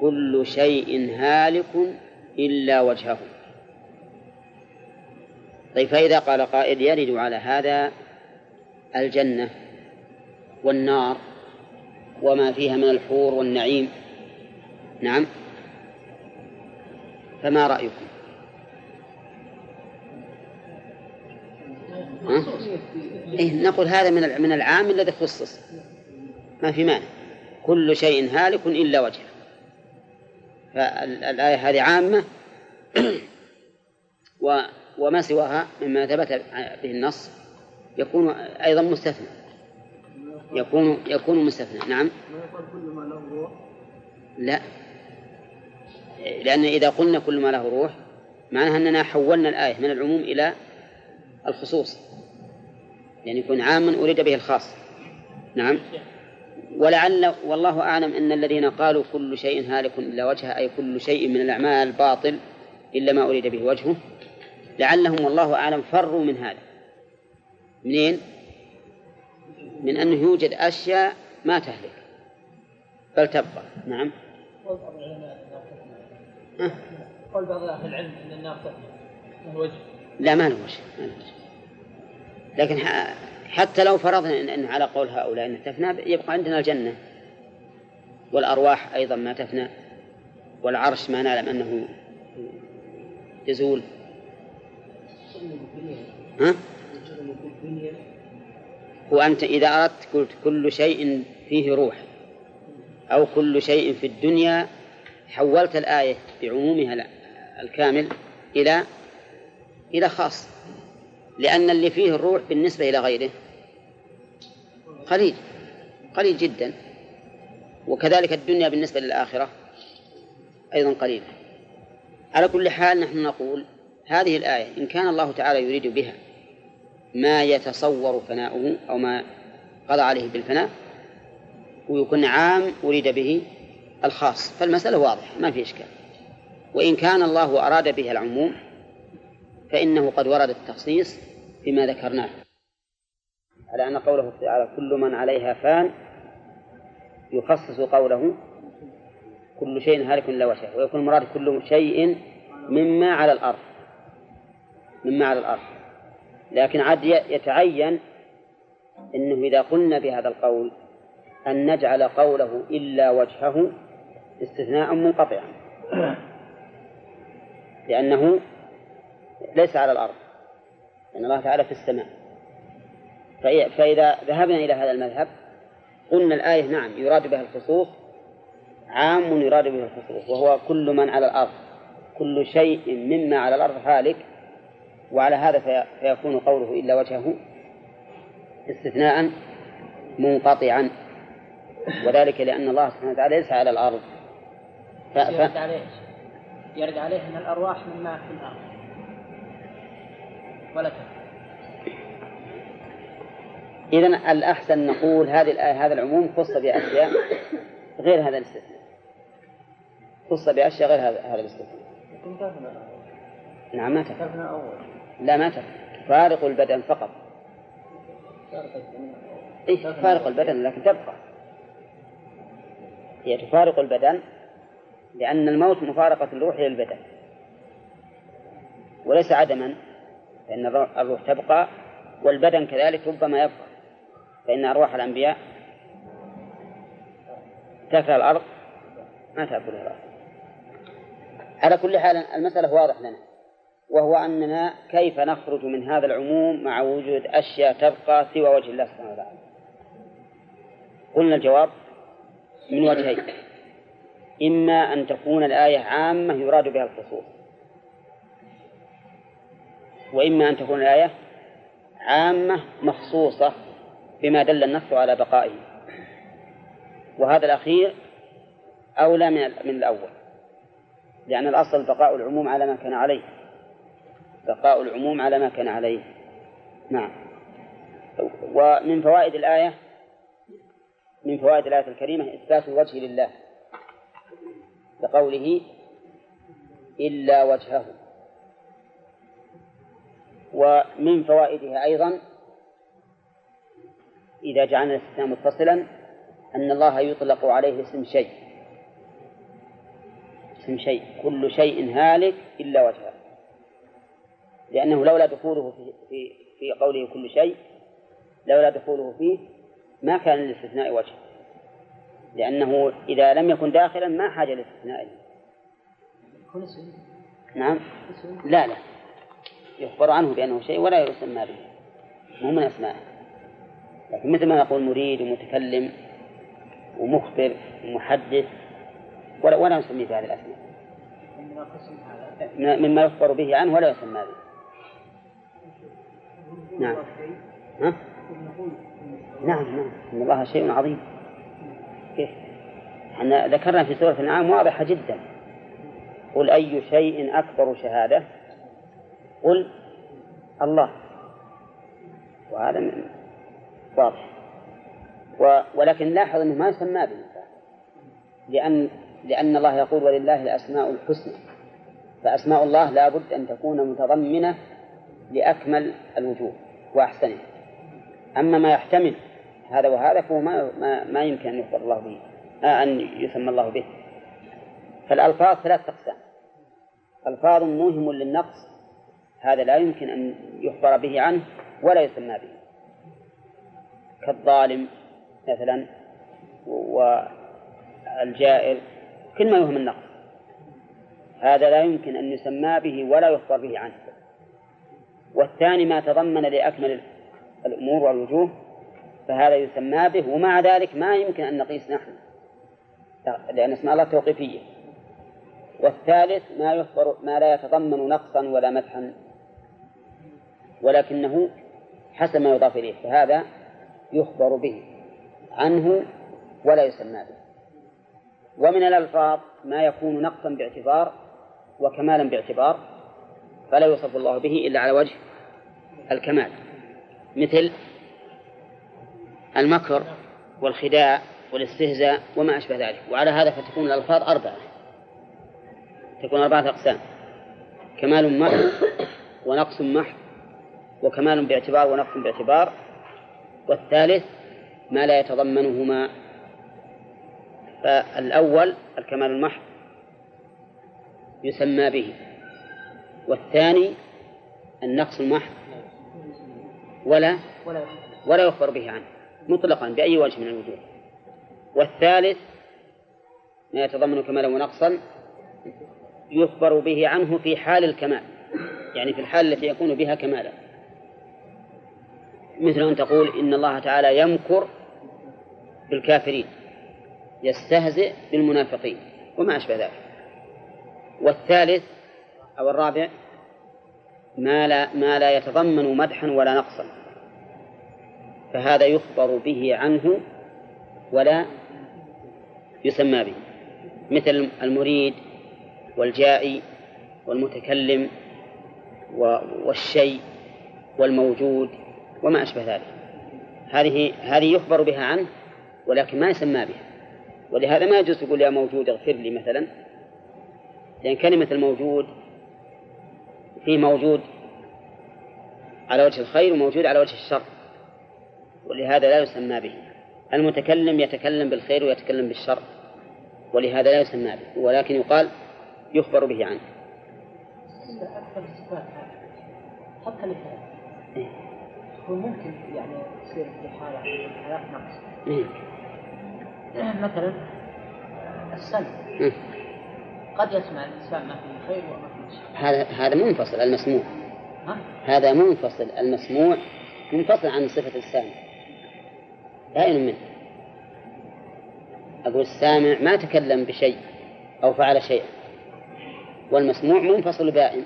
كل شيء هالك إلا وجهه. طيب، فإذا قال قائل يرد على هذا الجنة والنار وما فيها من الحور والنعيم، نعم، فما رأيكم؟ إيه، نقول هذا من العام الذي خصص، ما في مانع، كل شيء هالك إلا وجهه، فالآية هذه عامة وما سواها مما ثبت به النص يكون أيضا مستثنى، يكون مستثنى. نعم، لا، لأن إذا قلنا كل ما له روح معناها أننا حولنا الآية من العموم إلى الخصوص، يعني يكون عاما أريد به الخاص. نعم، ولعل والله أعلم أن الذين قالوا كل شيء هالك إلا وجهه، أي كل شيء من الأعمال باطل إلا ما أريد به وجهه، لعلهم والله أعلم فروا من هذا. منين؟ من أنه يوجد أشياء ما تهلك بل تبقى. نعم. قال بعض أهل العلم أن النار تفنى. لا، ما له وجه. لكن حتى لو فرضنا أن على قول هؤلاء أن تفنى، يبقى عندنا الجنة، والأرواح أيضا ما تفنى، والعرش ما نعلم أنه يزول. ها؟ وأنت إذا أردت قلت كل شيء فيه روح أو كل شيء في الدنيا، حولت الآية بعمومها الكامل إلى خاص، لأن اللي فيه الروح بالنسبة إلى غيره قليل، قليل جدا، وكذلك الدنيا بالنسبة للآخرة أيضا قليل. على كل حال نحن نقول هذه الآية إن كان الله تعالى يريد بها ما يتصور فناؤه أو ما قضى عليه بالفناء، ويكون عام أريد به الخاص، فالمسألة واضحة ما في إشكال. وإن كان الله أراد بها العموم فإنه قد ورد التخصيص فيما ذكرناه، على أن قوله تعالى كل من عليها فان يخصص قوله كل شيء هالك إلا وجهه، ويكون المراد كل شيء مما على الأرض. لكن عاد يتعين أنه إذا قلنا بهذا القول أن نجعل قوله إلا وجهه استثناء منقطعا، لأنه ليس على الأرض، لأن الله تعالى في السماء. فإذا ذهبنا إلى هذا المذهب قلنا الآية نعم يراد بها الخصوص، عام يراد بها الخصوص، وهو كل من على الأرض، كل شيء مما على الأرض هالك، وعلى هذا فيكون قوله إلا وجهه استثناء منقطعا، وذلك لأن الله سبحانه وتعالى ليس على الأرض. يرد عليه أن الأرواح مما في الأرض ولا تفهم. إذن الأحسن نقول هذه الآية هذا العموم خص بأشياء غير هذا الاستثناء، نعم ما تفهم. لا ما تفهم، فارق البدن فقط، فارق البدن، لكن تبقى، هي تفارق البدن، لأن الموت مفارقة الروح للبدن، وليس عدما، فإن الروح تبقى، والبدن كذلك ربما يبقى، فإن أرواح الأنبياء تأكل الأرض ما تأكلها الأرض. على كل حال المسألة واضح لنا، وهو أننا كيف نخرج من هذا العموم مع وجود أشياء تبقى سوى وجه الله سبحانه وتعالى. قلنا الجواب من وجهين: إما أن تكون الآية عامة يراد بها الخصوص، وإما أن تكون الآية عامة مخصوصة بما دل النص على بقائه، وهذا الأخير أولى من الأول، لأن الأصل بقاء العموم على ما كان عليه، نعم. ومن فوائد الآية الكريمة إثبات الوجه لله بقوله إلا وجهه. ومن فوائدها أيضا إذا جعلنا الاستثناء متصلا أن الله يطلق عليه اسم شيء كل شيء هالك إلا وجهه، لأنه لولا دخوله في قوله كل شيء، لولا دخوله فيه ما كان للاستثناء وجه، لأنه إذا لم يكن داخلا ما حاجة للاستثناء. نعم. لا يخبر عنه بأنه شيء ولا يسمى به، مو من أسماءه، لكن مثل ما نقول مريد ومتكلم ومخبر ومحدث ولا نسميه بهذه الأسماء، مما يخبر به عنه ولا يسمى به. نعم. ها؟ نعم إن الله شيء عظيم. كيف؟ احنا ذكرنا في سورة الأنعام واضحة جدا: قل أي شيء أكبر شهادة؟ قل الله. وهذا واضح. ولكن لاحظ أنه ما يسمى به، لأن الله يقول ولله الأسماء الحسنى، فأسماء الله لا بد أن تكون متضمنة لأكمل الوجوه وأحسنه. أما ما يحتمل هذا وهذا فهو ما يمكن أن يخبر الله به، أن يسمى الله به. فالألفاظ ثلاث أقسام: ألفاظ موهم للنقص، هذا لا يمكن أن يخبر به عنه ولا يسمى به، كالظالم مثلا والجائر، كل ما يوهم النقص هذا لا يمكن أن يسمى به ولا يخبر به عنه. والثاني ما تضمن لأكمل الأمور والوجوه، فهذا يسمى به، ومع ذلك ما يمكن أن نقيس نحن لأن اسماء الله توقيفية. والثالث ما لا يتضمن نقصا ولا مدحا ولكنه حسب ما يضاف إليه، فهذا يخبر به عنه ولا يسمى به. ومن الألفاظ ما يكون نقصا باعتبار وكمالا باعتبار، فلا يوصف الله به إلا على وجه الكمال، مثل المكر والخداع والاستهزاء وما أشبه ذلك. وعلى هذا فتكون الألفاظ أربعة، تكون أربعة أقسام: كمال محض ونقص محض، وكمال باعتبار ونقص باعتبار، والثالث ما لا يتضمنهما. فالأول الكمال المحض يسمى به، والثاني النقص المحض ولا يخبر به عنه مطلقا بأي وجه من الوجوه، والثالث ما يتضمن كمالا ونقصا يخبر به عنه في حال الكمال، يعني في الحال التي يكون بها كمالا، مثل أن تقول إن الله تعالى يمكر بالكافرين، يستهزئ بالمنافقين وما أشبه ذلك. والثالث أو الرابع ما لا يتضمن مدحا ولا نقصا، فهذا يخبر به عنه ولا يسمى به، مثل المريد والجائي والمتكلم والشيء والموجود وما أشبه ذلك. هذه يخبر بها عنه ولكن ما يسمى بها، ولهذا ما يجوز يقول يا موجود اغفر لي مثلا، لأن كلمة الموجود في موجود على وجه الخير وموجود على وجه الشر، ولهذا لا يسمى به. المتكلم يتكلم بالخير ويتكلم بالشر، ولهذا لا يسمى به، ولكن يقال يخبر به عنه. حتى الإفعال هو ممكن يعني يصير في حالة نقص، مثلا السلب قد يسمع الإنسان ما في خير وما في شر، هذا منفصل المسموع، هذا منفصل المسموع، منفصل عن صفة السامع، لا ينمنه. أقول السامع ما تكلم بشيء أو فعل شيئا، والمسموع منفصل بائن.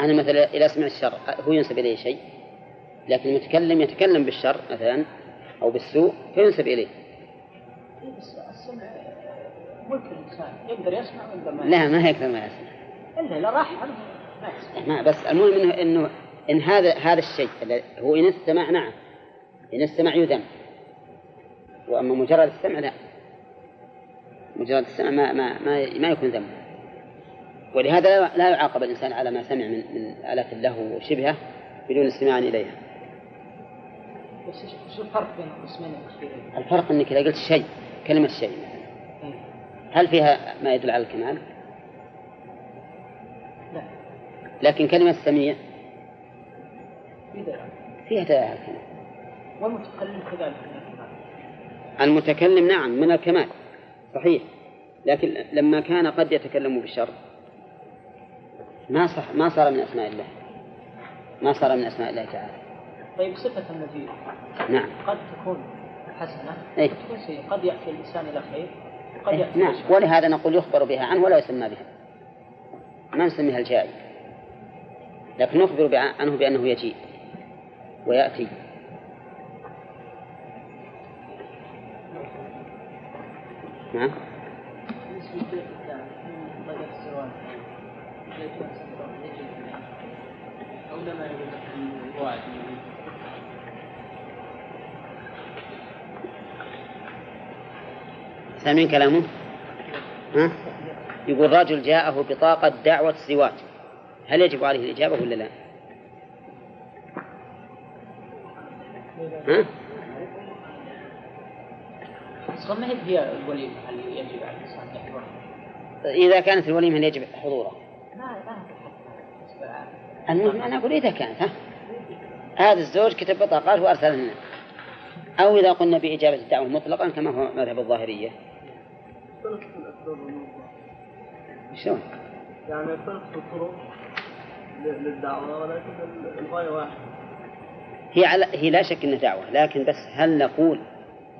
أنا مثلا إذا سمع الشر هو ينسب إليه شيء، لكن المتكلم يتكلم بالشر مثلا أو بالسوء فينسب إليه. السمع ملك الإنسان، يقدر يسمع ويقدر ما يسمع. لا ما يقدر ما يسمع. إلا لا راح ما يسمع. ما بس المهم إنه إن هذا الشيء هو إن السمع، نعم إن السمع يذم، وأما مجرد السمع لا، مجرد السمع ما يكون ذم. ولهذا لا يعاقب الإنسان على ما سمع من آلات اللهو وشبهه بدون استماع إليها. شو الفرق بين الاسمين الأخيرين؟ الفرق أنك إذا قلت شيء، كلمة شيء مثلا، هل فيها ما يدل على الكمال؟ لا. لكن كلمة سميع فيها دلالة على الكمال. والمتكلم كذلك من الكمال. المتكلم نعم من الكمال صحيح، لكن لما كان قد يتكلم بالشر ما صار من أسماء الله، ما صار من أسماء الله تعالى. طيب صفة النبي نعم قد تكون حسنة قد تكون سيئة، قد يأتي الإنسان إلى خير وقد يأتي نعم الشر. ولهذا نقول يخبر بها عنه ولا يسمى بها، ما نسميها الجائي، لكن نخبر عنه بأنه يجيء ويأتي. نعم سامعين كلامه؟ ها؟ يقول رجل جاءه بطاقة دعوة الزواج، هل يجب عليه الإجابة ولا لا؟ ها؟ هي الوليمة هل يجب على الإنسان يحضرها؟ إذا كانت الوليمة هل يجب حضورها؟ لا. المهم أنا أقول إذا كانت، ها؟ هذا الزوج كتب بطاقات وأرسلها لنا، أو إذا قلنا بإجابة الدعوة مطلقا كما هو مذهب الظاهرية. شلون؟ يعني تنقص الطرق للدعوة، ولكن الغاية واحدة. هي لا شك أن دعوة، لكن بس هل نقول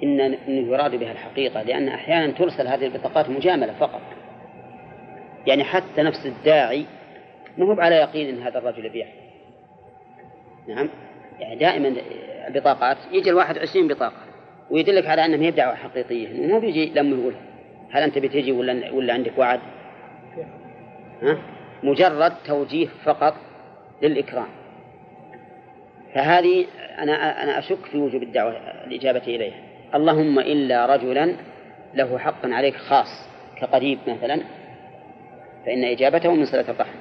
إنه يراد بها الحقيقة؟ لأن أحيانا ترسل هذه البطاقات مجاملة فقط، يعني حتى نفس الداعي مهب على يقين أن هذا الرجل يبيع. نعم، يعني دائما بطاقات يجي الواحد 20 بطاقة ويدلك على أنها هي دعوة حقيقية، إنه بيجي لما يقول هل أنت بتجي ولا عندك وعد؟ ها؟ مجرد توجيه فقط للإكرام. فهذه أنا أشك في وجوب الدعوة الإجابة إليها، اللهم إلا رجلا له حق عليك خاص كقريب مثلا، فإن إجابته من صلة الرحم.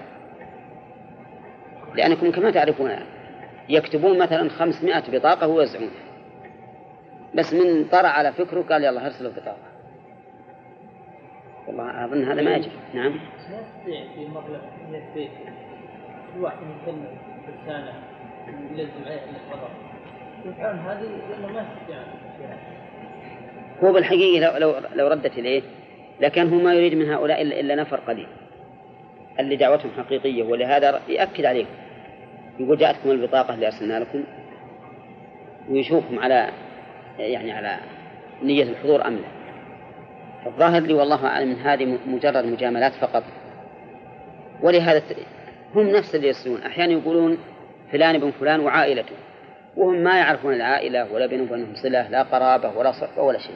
لأنكم كما تعرفون يكتبون مثلا 500 بطاقة ويوزعونها، بس من طرأ على فكره قال يلا هرسلوا بطاقة، والله أظن هذا ما يجب. نعم، لا تستطيع في مغلق من البيت الواحد يتكلم بالسانة ويلزم عليه من الخضر ويفعل هذه لأنه ما يستطيع. هو بالحقيقة لو ردت إليه لكان هو ما يريد من هؤلاء إلا نفر قليل اللي دعوتهم حقيقية، ولهذا يأكد عليهم يقول جاءتكم البطاقة اللي أرسلنا لكم، ويشوفهم على يعني على نية الحضور أم لا. الظاهر لي والله أعلم من هذه مجرد مجاملات فقط. ولهذا هم نفس اللي يصلون أحيانا يقولون فلان ابن فلان وعائلته، وهم ما يعرفون العائلة ولا بينهم وبينهم صلة، لا قرابة ولا صحبة ولا شيء.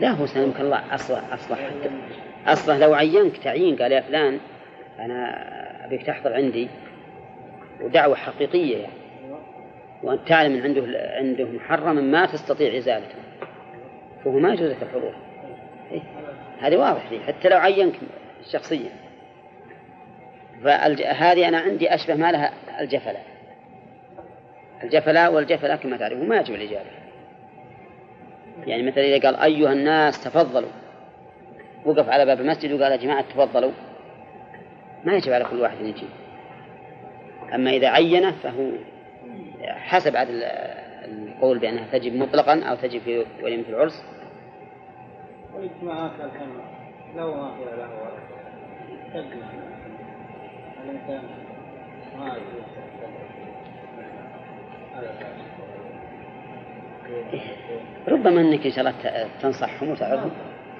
لا هو سلمك الله أصلح حتى أصلا لو عينك تعيين قال يا فلان أنا أبيك تحضر عندي ودعوة حقيقية يعني، وأنت تعلم أن عنده محرم ما تستطيع إزالته، فهو ما يجوز لك الحضور. هذه واضح لي حتى لو عينك شخصيا. فهذه أنا عندي أشبه ما لها الجفلة والجفلة كما تعرفون ما يجوز الإجابة. يعني مثلا إذا قال أيها الناس تفضلوا، وقف على باب المسجد وقال يا جماعة تفضلوا، ما يجب على كل واحد أن يجيب. أما إذا عينه فهو حسب عدل القول بأنها تجب مطلقا أو تجب في وليمة العرس. والاجتماعات الحمد لو ما فيها له تجمع الإنسان ما ربما أنك إن شاء الله تنصحهم وتعظهم.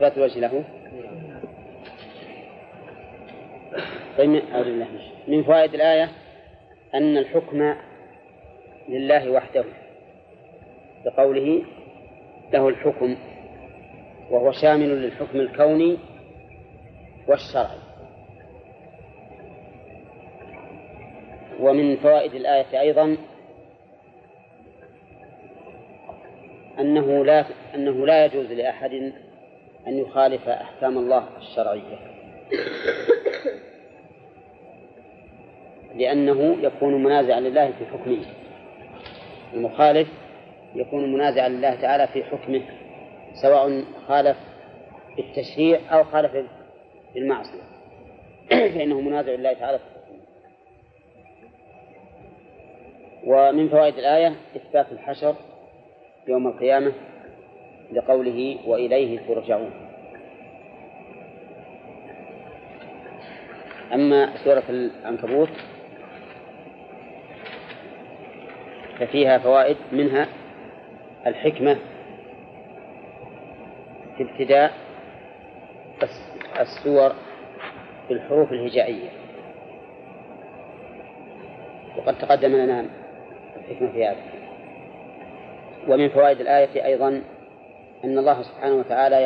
فات الوجه له. طيب من فوائد الآية أن الحكم لله وحده بقوله له الحكم، وهو شامل للحكم الكوني والشرعي. ومن فوائد الآية أيضا أنه لا يجوز لأحد أن يخالف أحكام الله الشرعية، لأنه يكون منازعا لله في حكمه. المخالف يكون منازعا لله تعالى في حكمه، سواء خالف بالتشريع أو خالف بالمعصية، فإنه منازع لله تعالى في حكمه. ومن فوائد الآية إثبات الحشر يوم القيامة لقوله وإليه ترجعون. أما سورة العنكبوت ففيها فوائد، منها الحكمة في ابتداء السور بالحروف الهجائية، وقد تقدم لنا الحكمة في هذا. ومن فوائد الآية أيضا أن الله سبحانه وتعالى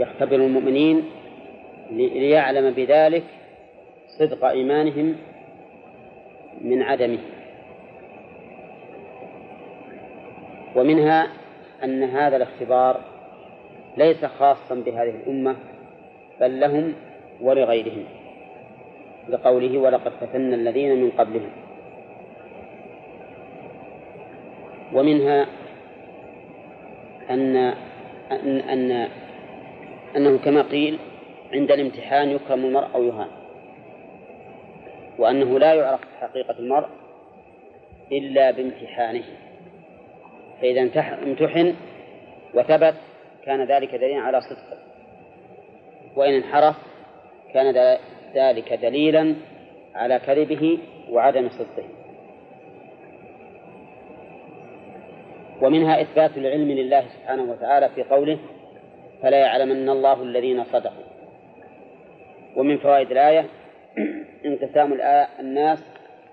يختبر المؤمنين ليعلم بذلك صدق إيمانهم من عدمه. ومنها أن هذا الاختبار ليس خاصا بهذه الأمة، بل لهم ولغيرهم، لقوله ولقد فتنا الذين من قبلهم. ومنها أنه كما قيل عند الامتحان يكرم المرء أو يهان، وأنه لا يعرف حقيقة المرء إلا بامتحانه، فإذا امتحن وثبت كان ذلك دليلا على صدقه، وإن انحرف كان ذلك دليلا على كذبه وعدم صدقه. ومنها إثبات العلم لله سبحانه وتعالى في قوله فلا يعلمن الله الذين صدقوا. ومن فوائد الآية انقسام الناس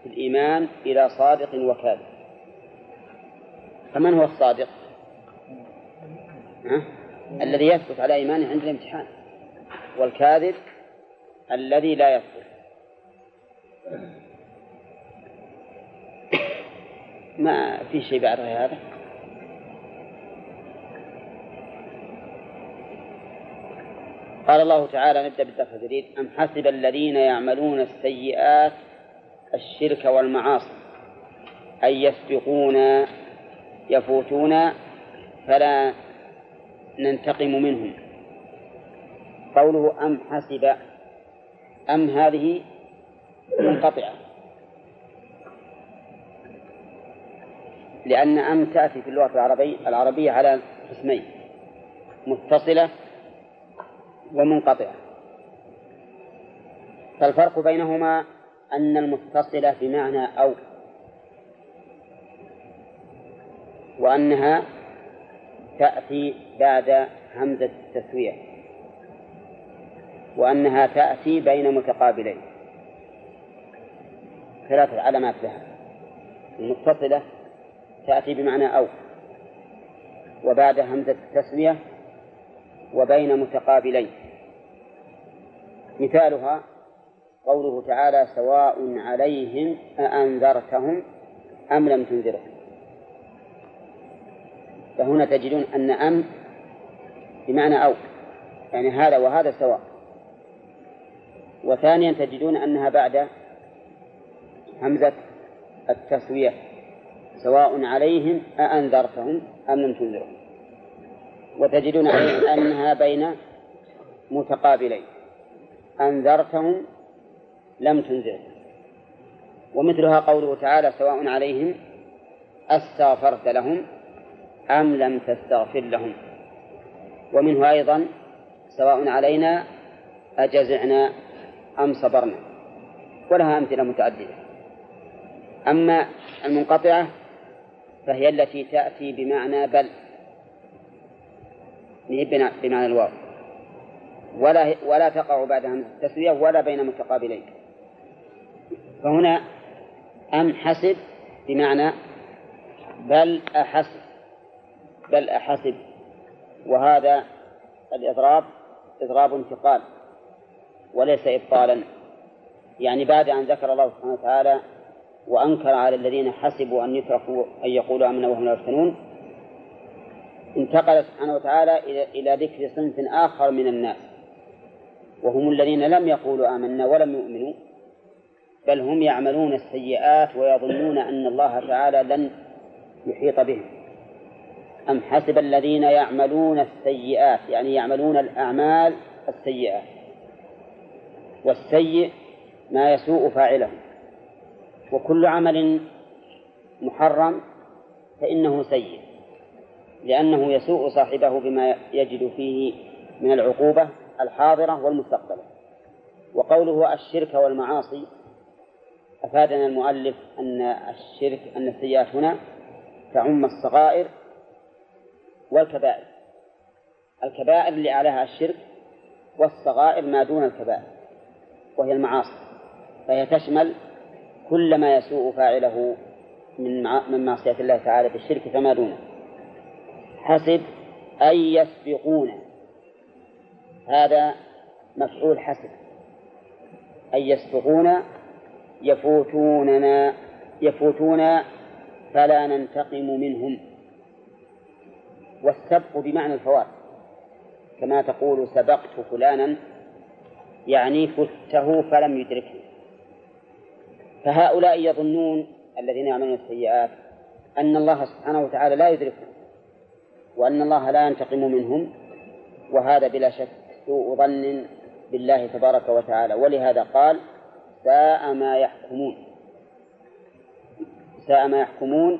في الإيمان إلى صادق وكاذب. فمن هو الصادق؟ الذي يثبت على إيمانه عند الامتحان، والكاذب الذي لا يثبت. ما في شيء بعد هذا. قال الله تعالى نبدأ بالدرس الجديد: أم حسب الذين يعملون السيئات الشرك والمعاصي أن يسبقونا يفوتونا فلا ننتقم منهم. قوله أم حسب، أم هذه منقطعة، لأن أم تأتي في اللغة العربية على قسمين: متصلة ومنقطعة. فالفرق بينهما أن المتصلة بمعنى أو، وأنها تأتي بعد همزة التسوية، وأنها تأتي بين متقابلين. ثلاث علامات لها: المتصلة تأتي بمعنى أو وبعد همزة التسوية وبين متقابلين. مثالها قوله تعالى سواء عليهم أأنذرتهم أم لم تنذرهم. فهنا تجدون أن أم بمعنى أو، يعني هذا وهذا سواء. وثانيا تجدون أنها بعد همزة التسوية سواء عليهم أأنذرتهم أم لم تنذرهم. وتجدون أنها بين متقابلين: أنذرتهم لم تنذرهم. ومثلها قوله تعالى سواء عليهم أستغفرت لهم أم لم تستغفر لهم. ومنه أيضا سواء علينا أجزعنا أم صبرنا، ولها أمثلة متعددة. أما المنقطعة فهي التي تأتي بمعنى بل، بمعنى الواو، ولا تقع بعد همزة التسوية ولا بين متقابلين. فهنا أم حسب بمعنى بل أحسب، وهذا الإضراب إضراب انتقال وليس إبطالا، يعني بعد أن ذكر الله سبحانه وتعالى وأنكر على الذين حسبوا أن يتركوا أن يقولوا آمنا وهم لا يفتنون، انتقل سبحانه وتعالى إلى ذكر صنف آخر من الناس، وهم الذين لم يقولوا آمنا ولم يؤمنوا، بل هم يعملون السيئات ويظنون أن الله تعالى لن يحيط بهم. أم حسب الذين يعملون السيئات، يعني يعملون الأعمال السيئات، والسيء ما يسوء فاعله، وكل عمل محرم فإنه سيء، لأنه يسوء صاحبه بما يجد فيه من العقوبة الحاضرة والمستقبلة. وقوله الشرك والمعاصي، أفادنا المؤلف أن الشرك أن السيئات هنا تعم الصغائر والكبائر، الكبائر اللي عليها الشرك والصغائر ما دون الكبائر وهي المعاصي، فهي تشمل كل ما يسوء فاعله من معصية الله تعالى بالشرك فما دونه. حسب أن يسبقونه، هذا مفعول حسب، أن يسبقون يفوتون فلا ننتقم منهم. والسبق بمعنى الفوات، كما تقول سبقت فلانا يعني فته فلم يدركه. فهؤلاء يظنون الذين يعملون السيئات أن الله سبحانه وتعالى لا يدركهم وأن الله لا ينتقم منهم، وهذا بلا شك سوء ظن بالله تبارك وتعالى، ولهذا قال ساء ما يحكمون. ساء ما يحكمون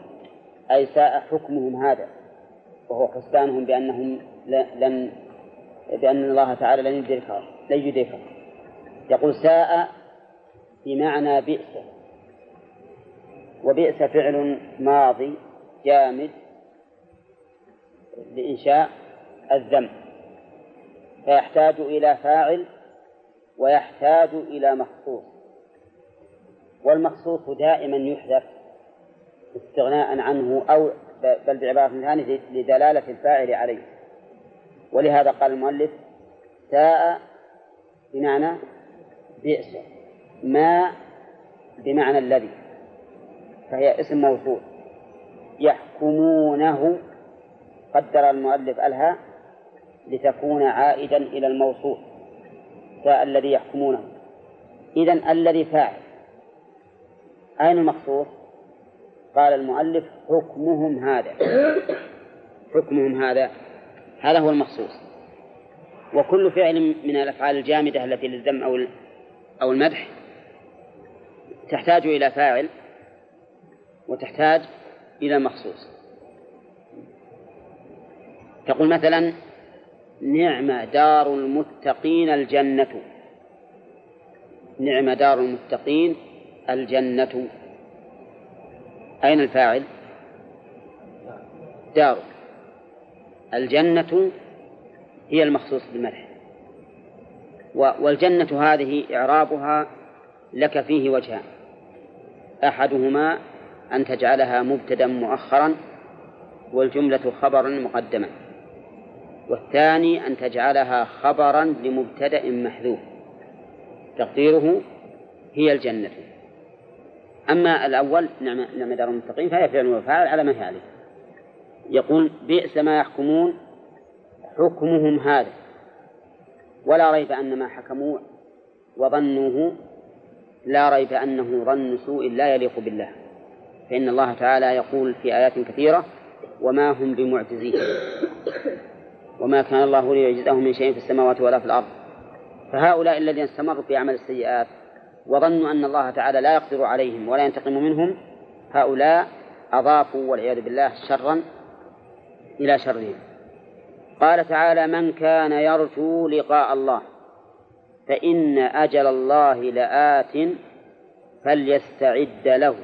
أي ساء حكمهم هذا، وهو حسبانهم بأن الله تعالى لن يدركهم. يقول ساء بمعنى بئس، وبئس فعل ماضي جامد لإنشاء الذنب، فيحتاج إلى فاعل ويحتاج إلى مخصوص، والمخصوص دائما يحذف استغناء عنه أو بل بعبارة ثانية لدلالة الفاعل عليه. ولهذا قال المؤلف ساء بمعنى بئس، ما بمعنى الذي، فهي اسم موصول. يحكمونه قدر المؤلف ألها لتكون عائدا إلى الموصول، ساء الذي يحكمونه. إذن الذي فاعل، أين المخصوص؟ قال المؤلف حكمهم هذا، هذا هو المخصوص. وكل فعل من الأفعال الجامدة التي للذم أو المدح تحتاج إلى فاعل وتحتاج إلى مخصوص. تقول مثلا نعم دار المتقين الجنة، أين الفاعل؟ دار الجنة هي المخصوص بالمدح. والجنة هذه إعرابها لك فيه وجهان، أحدهما أن تجعلها مبتدا مؤخرا والجملة خبرا مقدما، والثاني أن تجعلها خبرا لمبتدا محذوف، تقديره هي الجنة. أما الأول نعم دار المتقين فهي فعل وفاعل على ما هي عليه. يقول بئس ما يحكمون حكمهم هذا، ولا ريب أن ما حكموه وظنوه لا ريب أنه ظن سوء لا يليق بالله، فإن الله تعالى يقول في آيات كثيرة وما هم بمعجزين، وما كان الله ليعجزهم من شيء في السماوات ولا في الأرض. فهؤلاء الذين استمروا في عمل السيئات وظنوا أن الله تعالى لا يقدر عليهم ولا ينتقم منهم، هؤلاء أضافوا والعياذ بالله شرا إلى شرهم. قال تعالى من كان يرجو لقاء الله فإن أجل الله لآت فليستعد له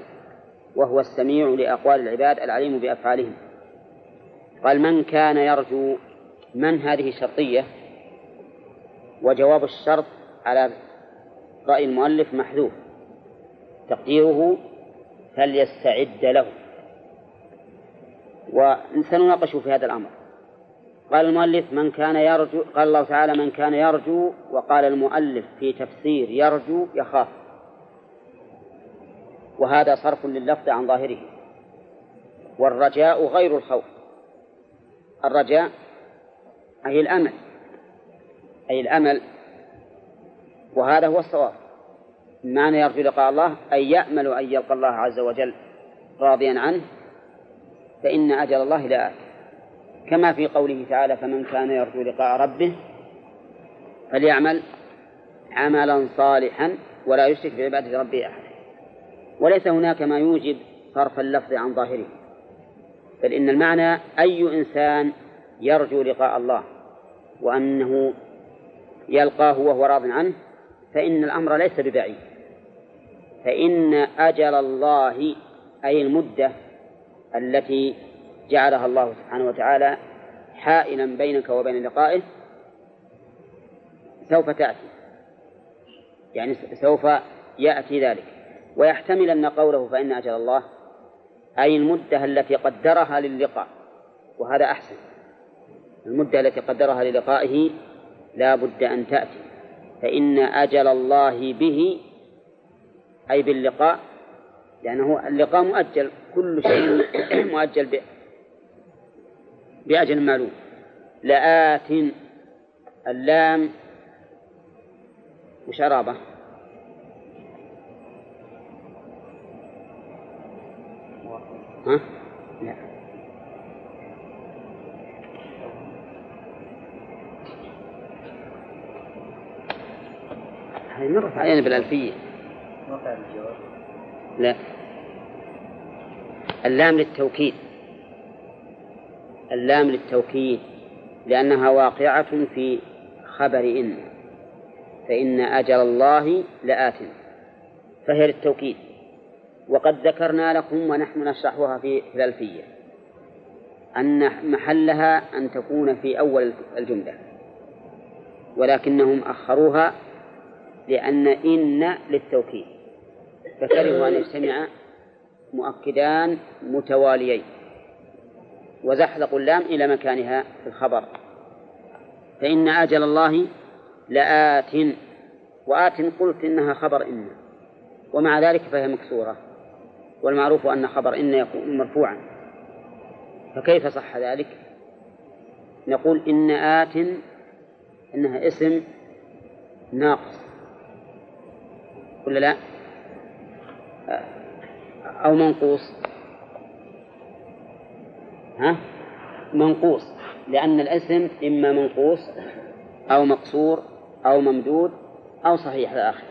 وهو السميع لأقوال العباد العليم بأفعالهم. قال من كان يرجو، من هذه شرطية، وجواب الشرط على رأي المؤلف محذوف، تقديره فليستعد له، وسنناقش في هذا الأمر. قال المؤلف من كان يرجو، قال الله تعالى من كان يرجو، وقال المؤلف في تفسير يرجو يخاف، وهذا صرف لللفظ عن ظاهره، والرجاء غير الخوف، الرجاء أي الأمل، وهذا هو الصواب. معنى يرجو لقاء الله أي يأمل أن يلقى الله عز وجل راضيا عنه، فإن أجل الله لآت، كما في قوله تعالى فمن كان يرجو لقاء ربه فليعمل عملا صالحا ولا يشرك بعبادة ربه أحد. وليس هناك ما يوجب صرف اللفظ عن ظاهره، بل إن المعنى أي إنسان يرجو لقاء الله وأنه يلقاه وهو راض عنه، فإن الأمر ليس ببعيد، فإن أجل الله أي المدة التي جعلها الله سبحانه وتعالى حائلا بينك وبين لقائه سوف تأتي، يعني سوف يأتي ذلك. ويحتمل أن قوله فإن أجل الله أي المدة التي قدرها للقاء، وهذا أحسن، المدة التي قدرها للقائه لا بد أن تأتي. فإن أجل الله به أي باللقاء، لأنه اللقاء مؤجل، كل شيء مؤجل بأجل معلوم. لآت اللام وشرابة ها؟ لا هاي مرت علينا بالألفية. لا، اللام للتوكيد، اللام للتوكيد لأنها واقعة في خبر إن، فإن أجل الله لآت، فهي للتوكيد. وقد ذكرنا لكم ونحن نشرحها في الألفية أن محلها أن تكون في أول الجملة، ولكنهم أخروها لأن إن للتوكيد، فكرهوا أن يجتمع مؤكدان متواليين، وزحلقوا اللام إلى مكانها في الخبر. فإن أجل الله لآت، وآت قلت إنها خبر إن، ومع ذلك فهي مكسورة، والمعروف أن خبر إن يكون مرفوعا، فكيف صح ذلك؟ نقول إن آت إنها اسم ناقص ولا لا، أو منقوص؟ ها؟ منقوص، لأن الاسم إما منقوص أو مقصور أو ممدود أو صحيح الآخر.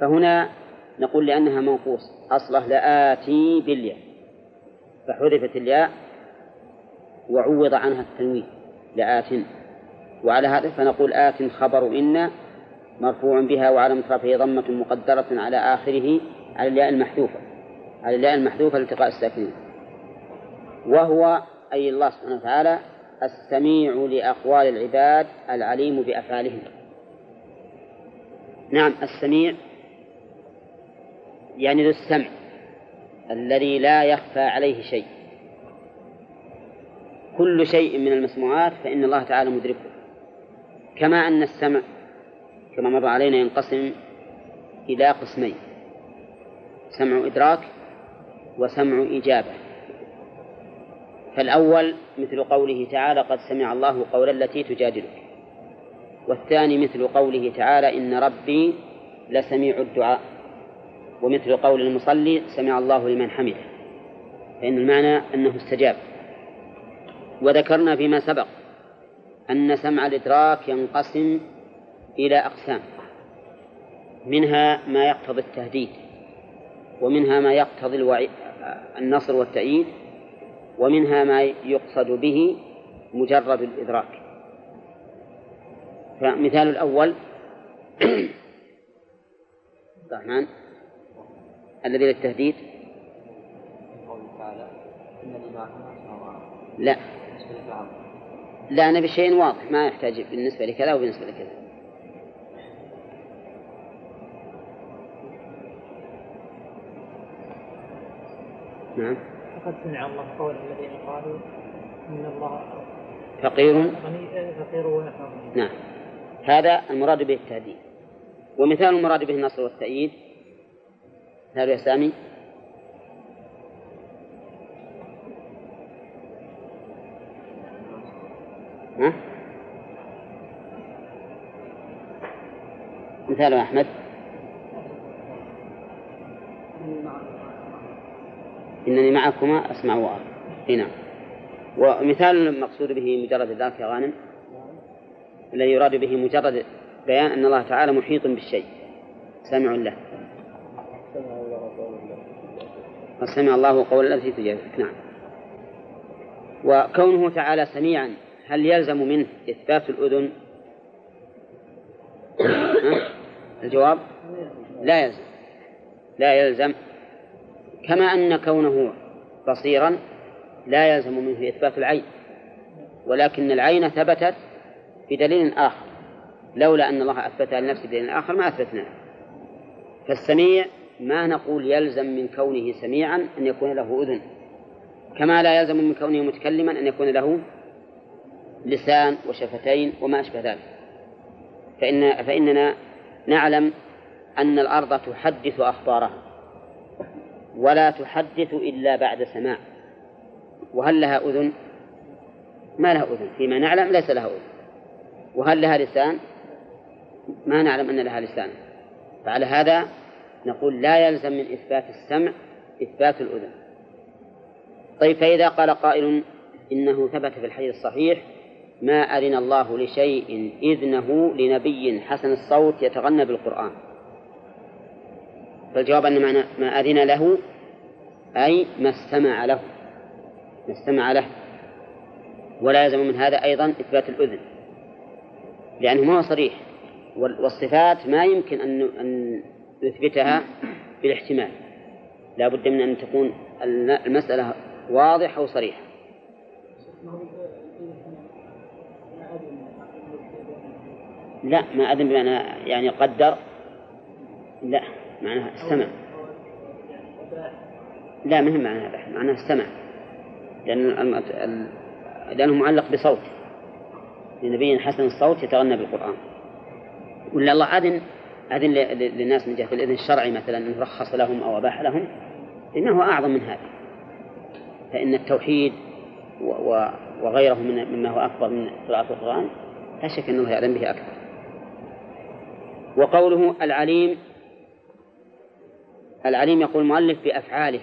فهنا نقول لأنها منقوص أصله لآتي بالياء، فحذفت الياء وعوض عنها التنوين لآت. وعلى هذا فنقول آت خبر إن مرفوع بها، وعلى مصرفه ضمة مقدرة على آخره على الياء المحذوفة، على الياء المحذوفة لالتقاء الساكنين. وهو أي الله سبحانه وتعالى السميع لأقوال العباد العليم بأفعالهم. نعم، السميع يعني ذو السمع الذي لا يخفى عليه شيء، كل شيء من المسموعات فإن الله تعالى مدركه. كما أن السمع كما مضى علينا ينقسم إلى قسمين: سمع إدراك وسمع إجابة. فالأول مثل قوله تعالى قد سمع الله قول التي تجادلك، والثاني مثل قوله تعالى إن ربي لسميع الدعاء، ومثل قول المصلي سمع الله لمن حمده، فإن المعنى أنه استجاب. وذكرنا فيما سبق أن سمع الإدراك ينقسم إلى أقسام، منها ما يقتضي التهديد، ومنها ما يقتضي النصر والتأييد، ومنها ما يقصد به مجرد الإدراك. فمثال الأول الرحمن الذي للتهديد، لا لا أنا بشيء واضح ما يحتاج بالنسبة لكذا وبالنسبة لكذا. نعم، فقد سمع الله قول الذين قالوا إن الله فقير ونحن غني. نعم، هذا المراد به التهديد. ومثال المراد به النصر والتأييد، هل يا سامي؟ ها؟ مثال أحمد إنني معكما أسمع وأرى. هنا ومثال المقصود به مجرد ذلك يا غانم الذي يراد به مجرد بيان أن الله تعالى محيط بالشيء سامع له، سمع الله قول الذي تجادلك. نعم، وكونه تعالى سميعا هل يلزم منه إثبات الأذن؟ الجواب لا يلزم، لا يلزم، كما أن كونه بصيرا لا يلزم منه إثبات العين، ولكن العين ثبتت بدليل آخر، لولا أن الله أثبتها لنفسه بدليل آخر ما أثبتناه. فالسميع ما نقول يلزم من كونه سميعا أن يكون له أذن، كما لا يلزم من كونه متكلما أن يكون له لسان وشفتين وما أشبه ذلك. فإننا نعلم أن الأرض تحدث أخبارها ولا تحدث إلا بعد سماع، وهل لها أذن؟ ما لها أذن، فيما نعلم ليس لها أذن. وهل لها لسان؟ ما نعلم أن لها لسان. فعلى هذا نقول لا يلزم من إثبات السمع إثبات الأذن. طيب، فإذا قال قائل إنه ثبت في الحديث الصحيح ما أرنا الله لشيء إذنه لنبي حسن الصوت يتغنى بالقرآن، فالجواب أن معنى ما أذن له أي ما استمع له، ما استمع له. ولا يلزم من هذا أيضا إثبات الأذن، لأنه ما هو صريح، والصفات ما يمكن أن نثبتها بالاحتمال، لا بد من أن تكون المسألة واضحة وصريحة. لا، ما أذن بمعنى يعني قدر، لا، معناها السمع، لا، مهم معناها بحث، معناها السمع، لأنه معلق بصوت لنبي حسن الصوت يتغنى بالقرآن. ولا الله أذن للناس من جهة الإذن الشرعي مثلا أن رخص لهم أو أباح لهم، إنه أعظم من هذا، فإن التوحيد وغيره مما هو أكبر من قراءة القرآن لا شك أنه يعلم به أكثر. وقوله العليم، العليم يقول المؤلف بأفعاله،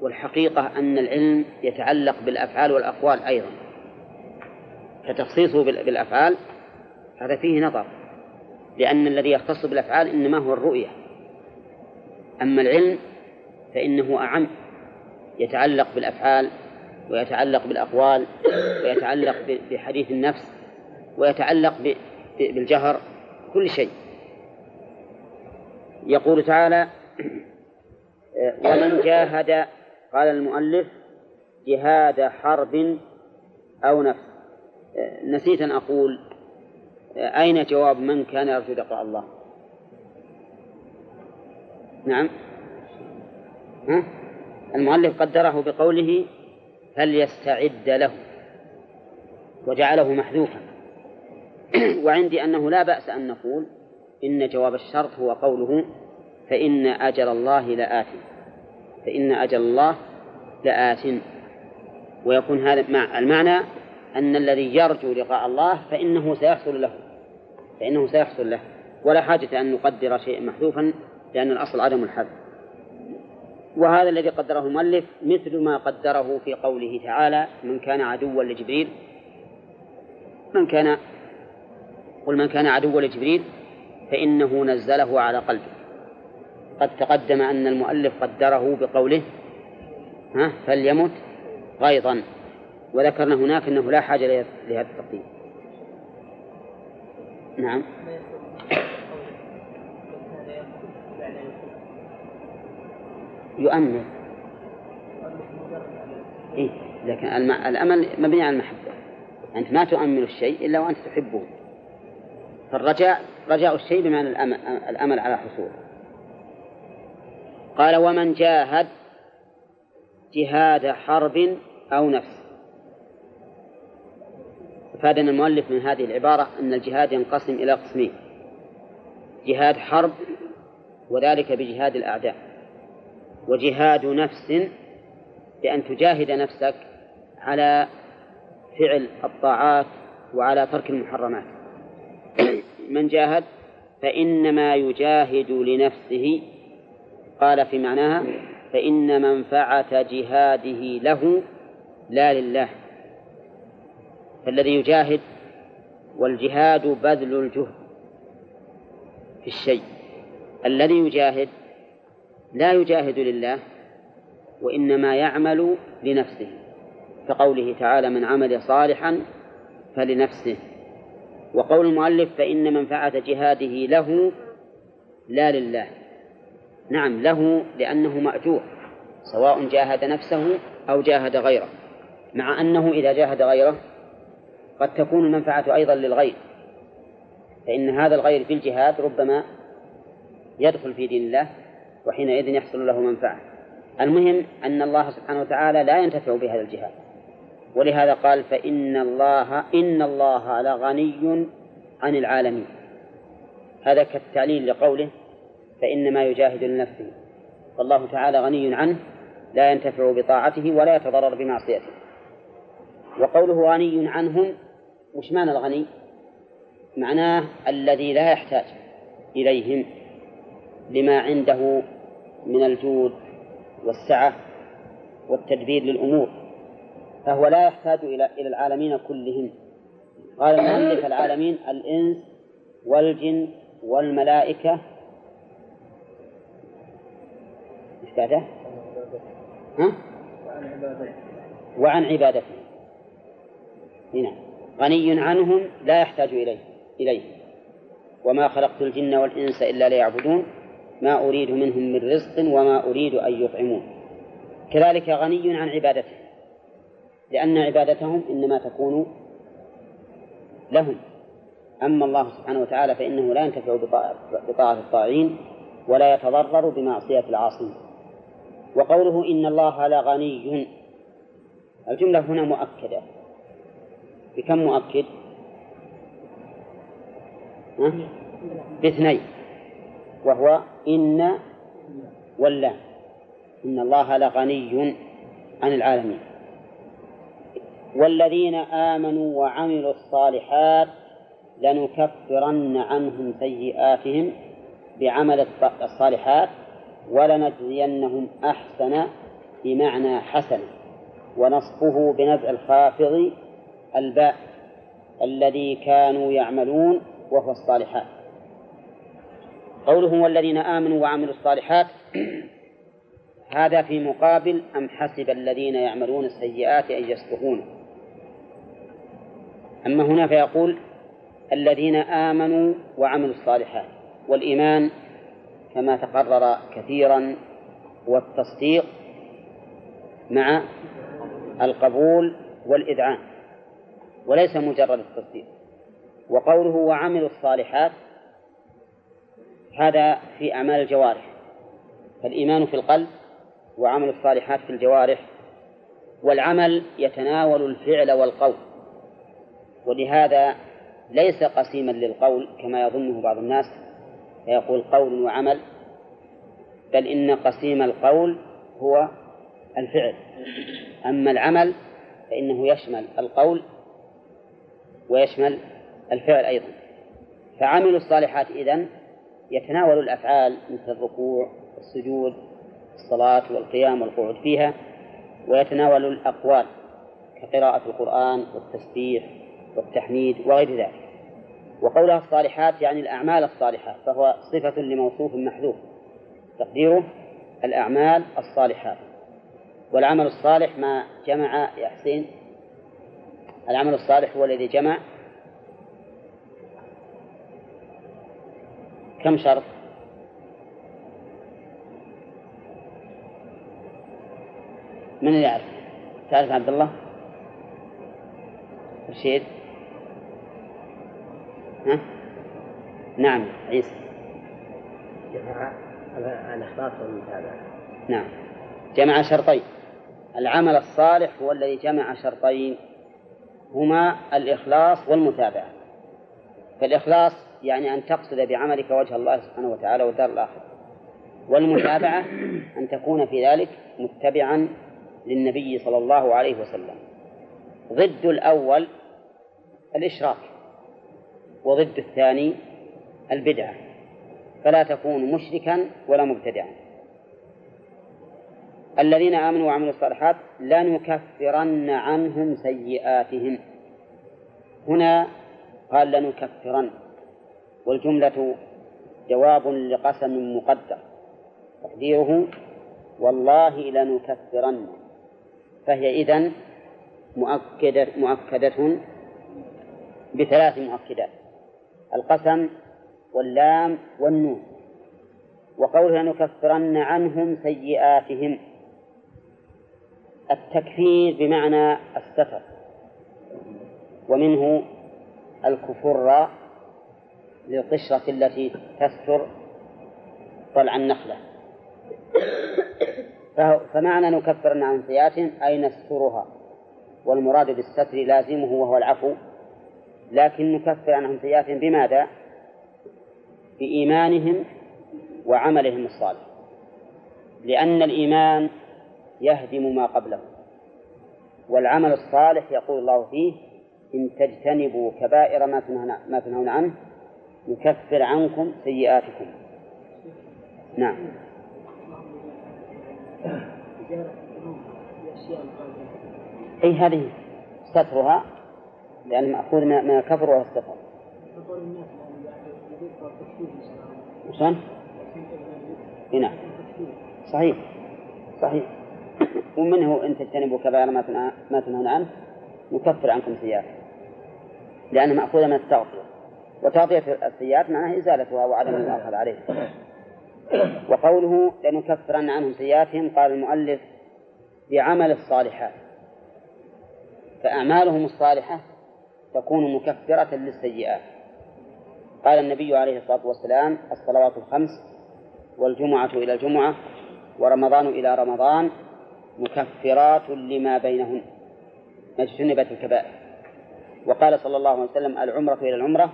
والحقيقة أن العلم يتعلق بالأفعال والأقوال أيضا، فتخصيصه بالأفعال هذا فيه نظر، لأن الذي يختص بالأفعال إنما هو الرؤية، أما العلم فإنه أعم، يتعلق بالأفعال ويتعلق بالأقوال ويتعلق بحديث النفس ويتعلق بالجهر، كل شيء. يقول تعالى ومن جاهد، قال المؤلف جهاد حرب أو نفس. نسيت أن أقول أين جواب من كان يرجو لقاء الله؟ نعم، المؤلف قدره بقوله فليستعد له وجعله محذوفا، وعندي أنه لا بأس أن نقول إن جواب الشرط هو قوله فإن أجل الله لآت، فإن أجل الله لآت، ويكون هذا مع المعنى أن الذي يرجو لقاء الله فإنه سيحصل له، فإنه سيحصل له، ولا حاجة أن نقدر شيئا محذوفا لأن الأصل عدم الحذف. وهذا الذي قدره المؤلف مثل ما قدره في قوله تعالى من كان عدوا لجبريل، قل من كان عدوا لجبريل فإنه نزله على قلبه. قد تقدم أن المؤلف قدره بقوله فليمت غيظا، وذكرنا هناك أنه لا حاجة لهذا التقدير. نعم، يؤمن، إيه؟ لكن الأمل مبني على المحبة، أنت ما تؤمن الشيء إلا وأنت تحبه، فالرجاء رجاء الشيء بمعنى الأمل على حصوله. قال ومن جاهد جهاد حرب أو نفس. فادنا المؤلف من هذه العبارة أن الجهاد ينقسم إلى قسمين، جهاد حرب وذلك بجهاد الأعداء، وجهاد نفس بأن تجاهد نفسك على فعل الطاعات وعلى ترك المحرمات. من جاهد فإنما يجاهد لنفسه، قال في معناها فإن منفعة جهاده له لا لله، فالذي يجاهد، والجهاد بذل الجهد في الشيء، الذي يجاهد لا يجاهد لله وإنما يعمل لنفسه، كقوله تعالى من عمل صالحا فلنفسه. وقول المؤلف فإن منفعة جهاده له لا لله. نعم له لأنه مأجور سواء جاهد نفسه أو جاهد غيره، مع أنه إذا جاهد غيره قد تكون المنفعة أيضا للغير، فإن هذا الغير في الجهاد ربما يدخل في دين الله وحينئذ يحصل له منفعة. المهم أن الله سبحانه وتعالى لا ينتفع بهذا الجهاد، ولهذا قال فإن الله لغني عن العالمين. هذا كالتعليل لقوله فإنما يجاهد لنفسه، فالله تعالى غني عنه لا ينتفع بطاعته ولا يتضرر بمعصيته. وقوله غني عنهم، وش معنى الغني؟ معناه الذي لا يحتاج إليهم لما عنده من الجود والسعة والتدبير للأمور، فهو لا يحتاج إلى العالمين كلهم. قال المؤلف العالمين الإنس والجن والملائكة وعن عبادته، هنا غني عنهم لا يحتاج إليه. وما خلقت الجن والإنس إلا ليعبدون ما أريد منهم من رزق وما أريد أن يطعمون. كذلك غني عن عبادته، لأن عبادتهم إنما تكون لهم. أما الله سبحانه وتعالى فإنه لا ينتفع بطاعة الطاعين ولا يتضرر بمعصية العاصين. وقوله إن الله لغني، الجملة هنا مؤكدة بكم مؤكد؟ باثنين، وهو إن ولا. إن الله لغني عن العالمين. والذين آمنوا وعملوا الصالحات لنكفرن عنهم سيئاتهم بعمل الصالحات ولنجزينهم أحسن، بمعنى حسن، ونصفه بنزع الخافض الباء الذي كانوا يعملون وهو الصالحات. قولهم والذين آمنوا وعملوا الصالحات، هذا في مقابل أم حسب الذين يعملون السيئات أن يسبقون. أما هنا فيقول الذين آمنوا وعملوا الصالحات، والإيمان كما تقرر كثيرا والتصديق مع القبول والإذعان، وليس مجرد التصديق. وقوله وعملوا الصالحات، هذا في أعمال الجوارح، فالإيمان في القلب وعمل الصالحات في الجوارح. والعمل يتناول الفعل والقول، ولهذا ليس قسيما للقول كما يظنه بعض الناس فيقول قول وعمل، بل إن قسيم القول هو الفعل، أما العمل فإنه يشمل القول ويشمل الفعل أيضا. فعمل الصالحات إذن يتناول الأفعال مثل الركوع والسجود والصلاة والقيام والقعود فيها، ويتناول الأقوال كقراءة القرآن والتسبيح والتحميد وغير ذلك. وقولها الصالحات يعني الأعمال الصالحات، فهو صفة لموصوف محذوف تقديره الأعمال الصالحات. والعمل الصالح ما جمع يا حسين، العمل الصالح هو الذي جمع كم شرط؟ من يعرف؟ تعرف عبد الله؟ رشيد؟ ها؟ نعم عيسى. جمع الإخلاص والمتابعة. نعم جمع شرطين، العمل الصالح هو الذي جمع شرطين هما الإخلاص والمتابعة. فالإخلاص يعني أن تقصد بعملك وجه الله سبحانه وتعالى والدار الآخرة، والمتابعة أن تكون في ذلك متبعا للنبي صلى الله عليه وسلم. ضد الأول الإشراك، وضد الثاني البدعة، فلا تكون مشركا ولا مبتدعا. الذين آمنوا وعملوا الصالحات لنكفرن عنهم سيئاتهم، هنا قال لنكفرن، والجملة جواب لقسم مقدر تقديره والله لنكفرن، فهي إذن مؤكدة بثلاث مؤكدات: القسم واللام والنون. وقوله لنكفرن عنهم سيئاتهم، التكفير بمعنى الستر، ومنه الكفر للقشرة التي تستر طلع النخلة. فمعنى نكفرن عن سيئاتهم أي نسترها، والمراد بالستر لازمه وهو العفو، لكن نكفر عنهم سيئاتهم بماذا؟ بإيمانهم وعملهم الصالح، لأن الإيمان يهدم ما قبله، والعمل الصالح يقول الله فيه: إن تجتنبوا كبائر ما تنهون عنه نكفر عنكم سيئاتكم. نعم. أي هذه سترها، لأن مأخوذ ما كفر وهو الستر. عشان هنا صحيح ومنه أن تجتنبوا كبائر ما تنهون عنه نكفر عنكم سيئاتكم، لأنه مأخوذ من التغطية، وتغطية السيئات معناه إزالتها وعدم الأخذ عليه. وقوله لنكفرن عنهم سيئاتهم، قال المؤلف بعمل الصالحات، فأعمالهم الصالحة تكون مكفرة للسيئات. قال النبي عليه الصلاة والسلام: الصلوات الخمس والجمعة إلى الجمعة ورمضان إلى رمضان مكفرات لما بينهن ما اجتنبت الكبائر. وقال صلى الله عليه وسلم: العمرة إلى العمرة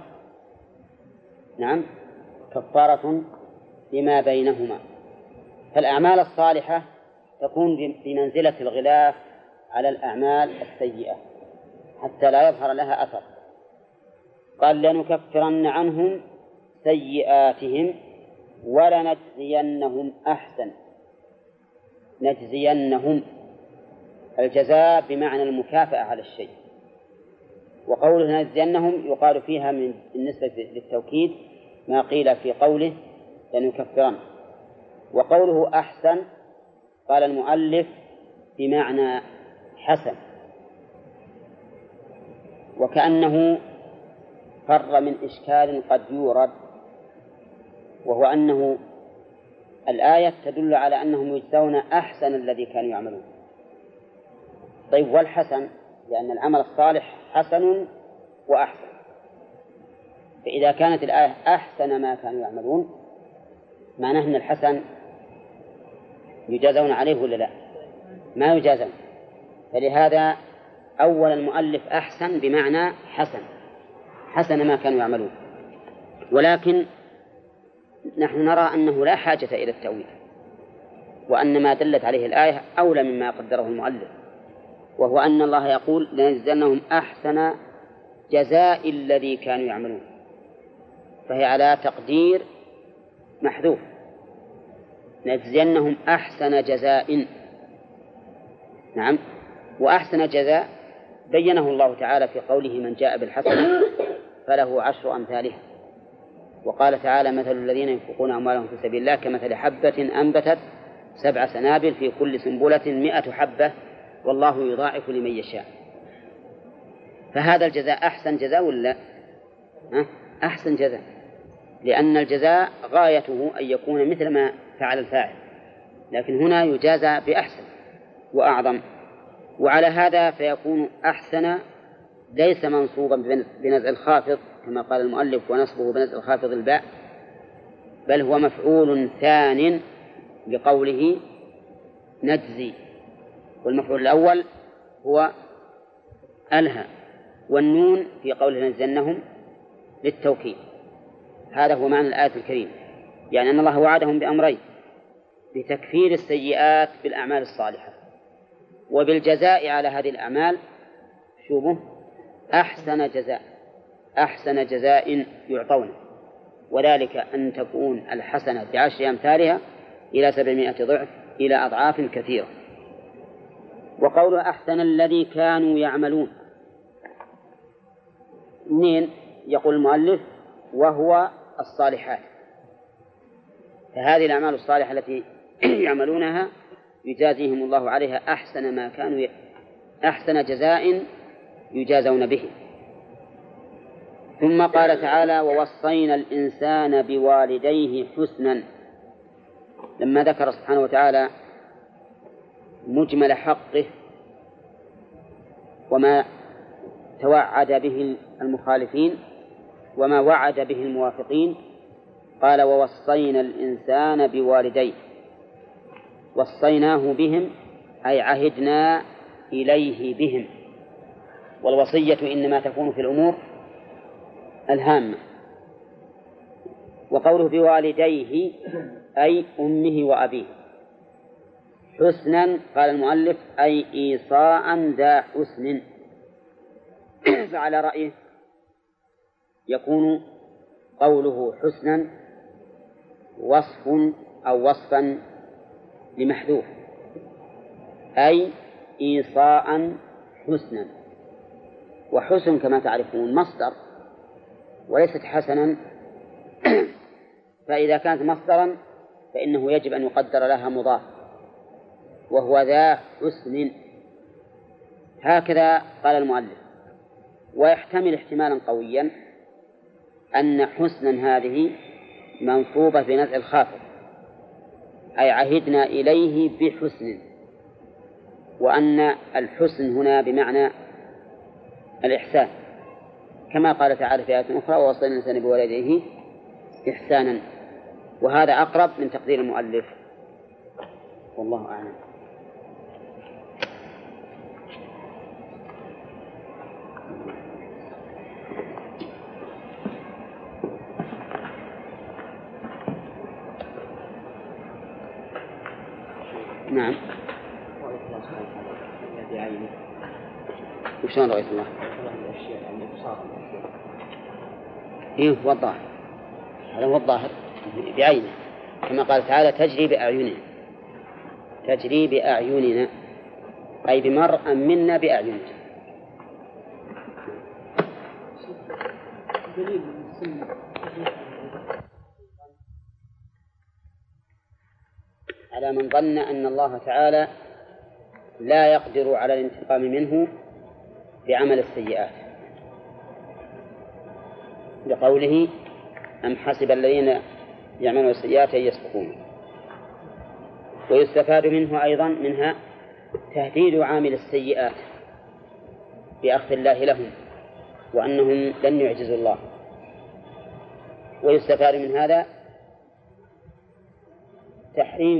كفارة لما بينهما. فالأعمال الصالحة تكون بمنزلة الغلاف على الأعمال السيئة حتى لا يظهر لها أثر. قال لنكفرن عنهم سيئاتهم ولنجزينهم أحسن. نجزينهم الجزاء بمعنى المكافأة على الشيء. وقوله لنجزينهم يقال فيها من بالنسبة للتوكيد ما قيل في قوله لنكفرن. وقوله أحسن قال المؤلف بمعنى حسن، وكأنه فر من إشكال قد يورد، وهو أنه الآية تدل على أنهم يجزون أحسن الذي كانوا يعملون. طيب والحسن، لأن العمل الصالح حسن وأحسن، فإذا كانت الآية أحسن ما كانوا يعملون معناه أن الحسن يجازون عليه ولا لا؟ ما يجازون. فلهذا أول المؤلف أحسن بمعنى حسن، حسن ما كانوا يعملون. ولكن نحن نرى أنه لا حاجة إلى التأويل، وأن ما دلت عليه الآية أولى مما قدره المؤلف، وهو أن الله يقول لنجزينهم أحسن جزاء الذي كانوا يعملون، فهي على تقدير محذوف، نجزينهم أحسن جزاء. وأحسن جزاء بينه الله تعالى في قوله: من جاء بالحسنة فله عشر أمثالها. وقال تعالى: مثل الذين ينفقون أموالهم في سبيل الله كمثل حبة أنبتت 7 سنابل في كل سنبلة 100 حبة والله يضاعف لمن يشاء. فهذا الجزاء أحسن جزاء ولا أحسن جزاء، لأن الجزاء غايته أن يكون مثل ما فعل الفاعل، لكن هنا يجازى بأحسن وأعظم. وعلى هذا فيكون أحسن ليس منصوبا بنزع الخافض كما قال المؤلف ونصبه بنزع الخافض الباء، بل هو مفعول ثان لقوله نجزي، والمفعول الأول هو ألها، والنون في قوله نجزينهم للتوكيد. هذا هو معنى الآية الكريمة، يعني أن الله وعدهم بأمرين: بتكفير السيئات بالأعمال الصالحة، وبالجزاء على هذه الأعمال شوفوا أحسن جزاء، أحسن جزاء يعطونه، وذلك أن تكون الحسنة ب10 أمثالها إلى 700 ضعف إلى أضعاف كثيرة. وقوله أحسن الذي كانوا يعملون، منين؟ يقول المؤلف وهو الصالحات، فهذه الأعمال الصالحة التي يعملونها يجازيهم الله عليها أحسن ما كانوا أحسن جزاء يجازون به. ثم قال تعالى: ووصينا الإنسان بوالديه حسنا. لما ذكر سبحانه وتعالى مجمل حقه وما توعد به المخالفين وما وعد به الموافقين، قال: ووصينا الإنسان بوالديه. وصيناه بهم أي عهدنا إليه بهم، والوصية إنما تكون في الأمور الهامة. وقوله بوالديه أي أمه وأبيه. حسنا قال المؤلف أي إيصاء ذا حسن. فعلى رأيه يكون قوله حسنا وصف أو وصفا لمحذوف، أي إيصاء حسنا. وحسن كما تعرفون مصدر وليست حسنا، فإذا كانت مصدرا فإنه يجب أن يقدر لها مضاف وهو ذا حسن. هكذا قال المؤلف. ويحتمل احتمالا قويا أن حسنا هذه منصوبة بنزع الخافض، أي عهدنا إليه بحسن، وأن الحسن هنا بمعنى الإحسان، كما قال تعالى في آية أخرى: ووصينا الإنسان بوالديه إحسانا. وهذا أقرب من تقدير المؤلف، والله أعلم. نعم. وشلون رؤية الله؟ إيه هو الظاهر، هذا هو الظاهر بعينه، كما قال تعالى: تجري بأعيننا. تجري بأعيننا أي بمرء منا بأعيننا. على من ظن أن الله تعالى لا يقدر على الانتقام منه بعمل السيئات، لقوله: أم حسب الذين يعملون السيئات أن يسبقون. ويستفاد منه أيضا منها تهديد عامل السيئات بأخذ الله لهم وأنهم لن يعجزوا الله. ويستفاد من هذا تحريم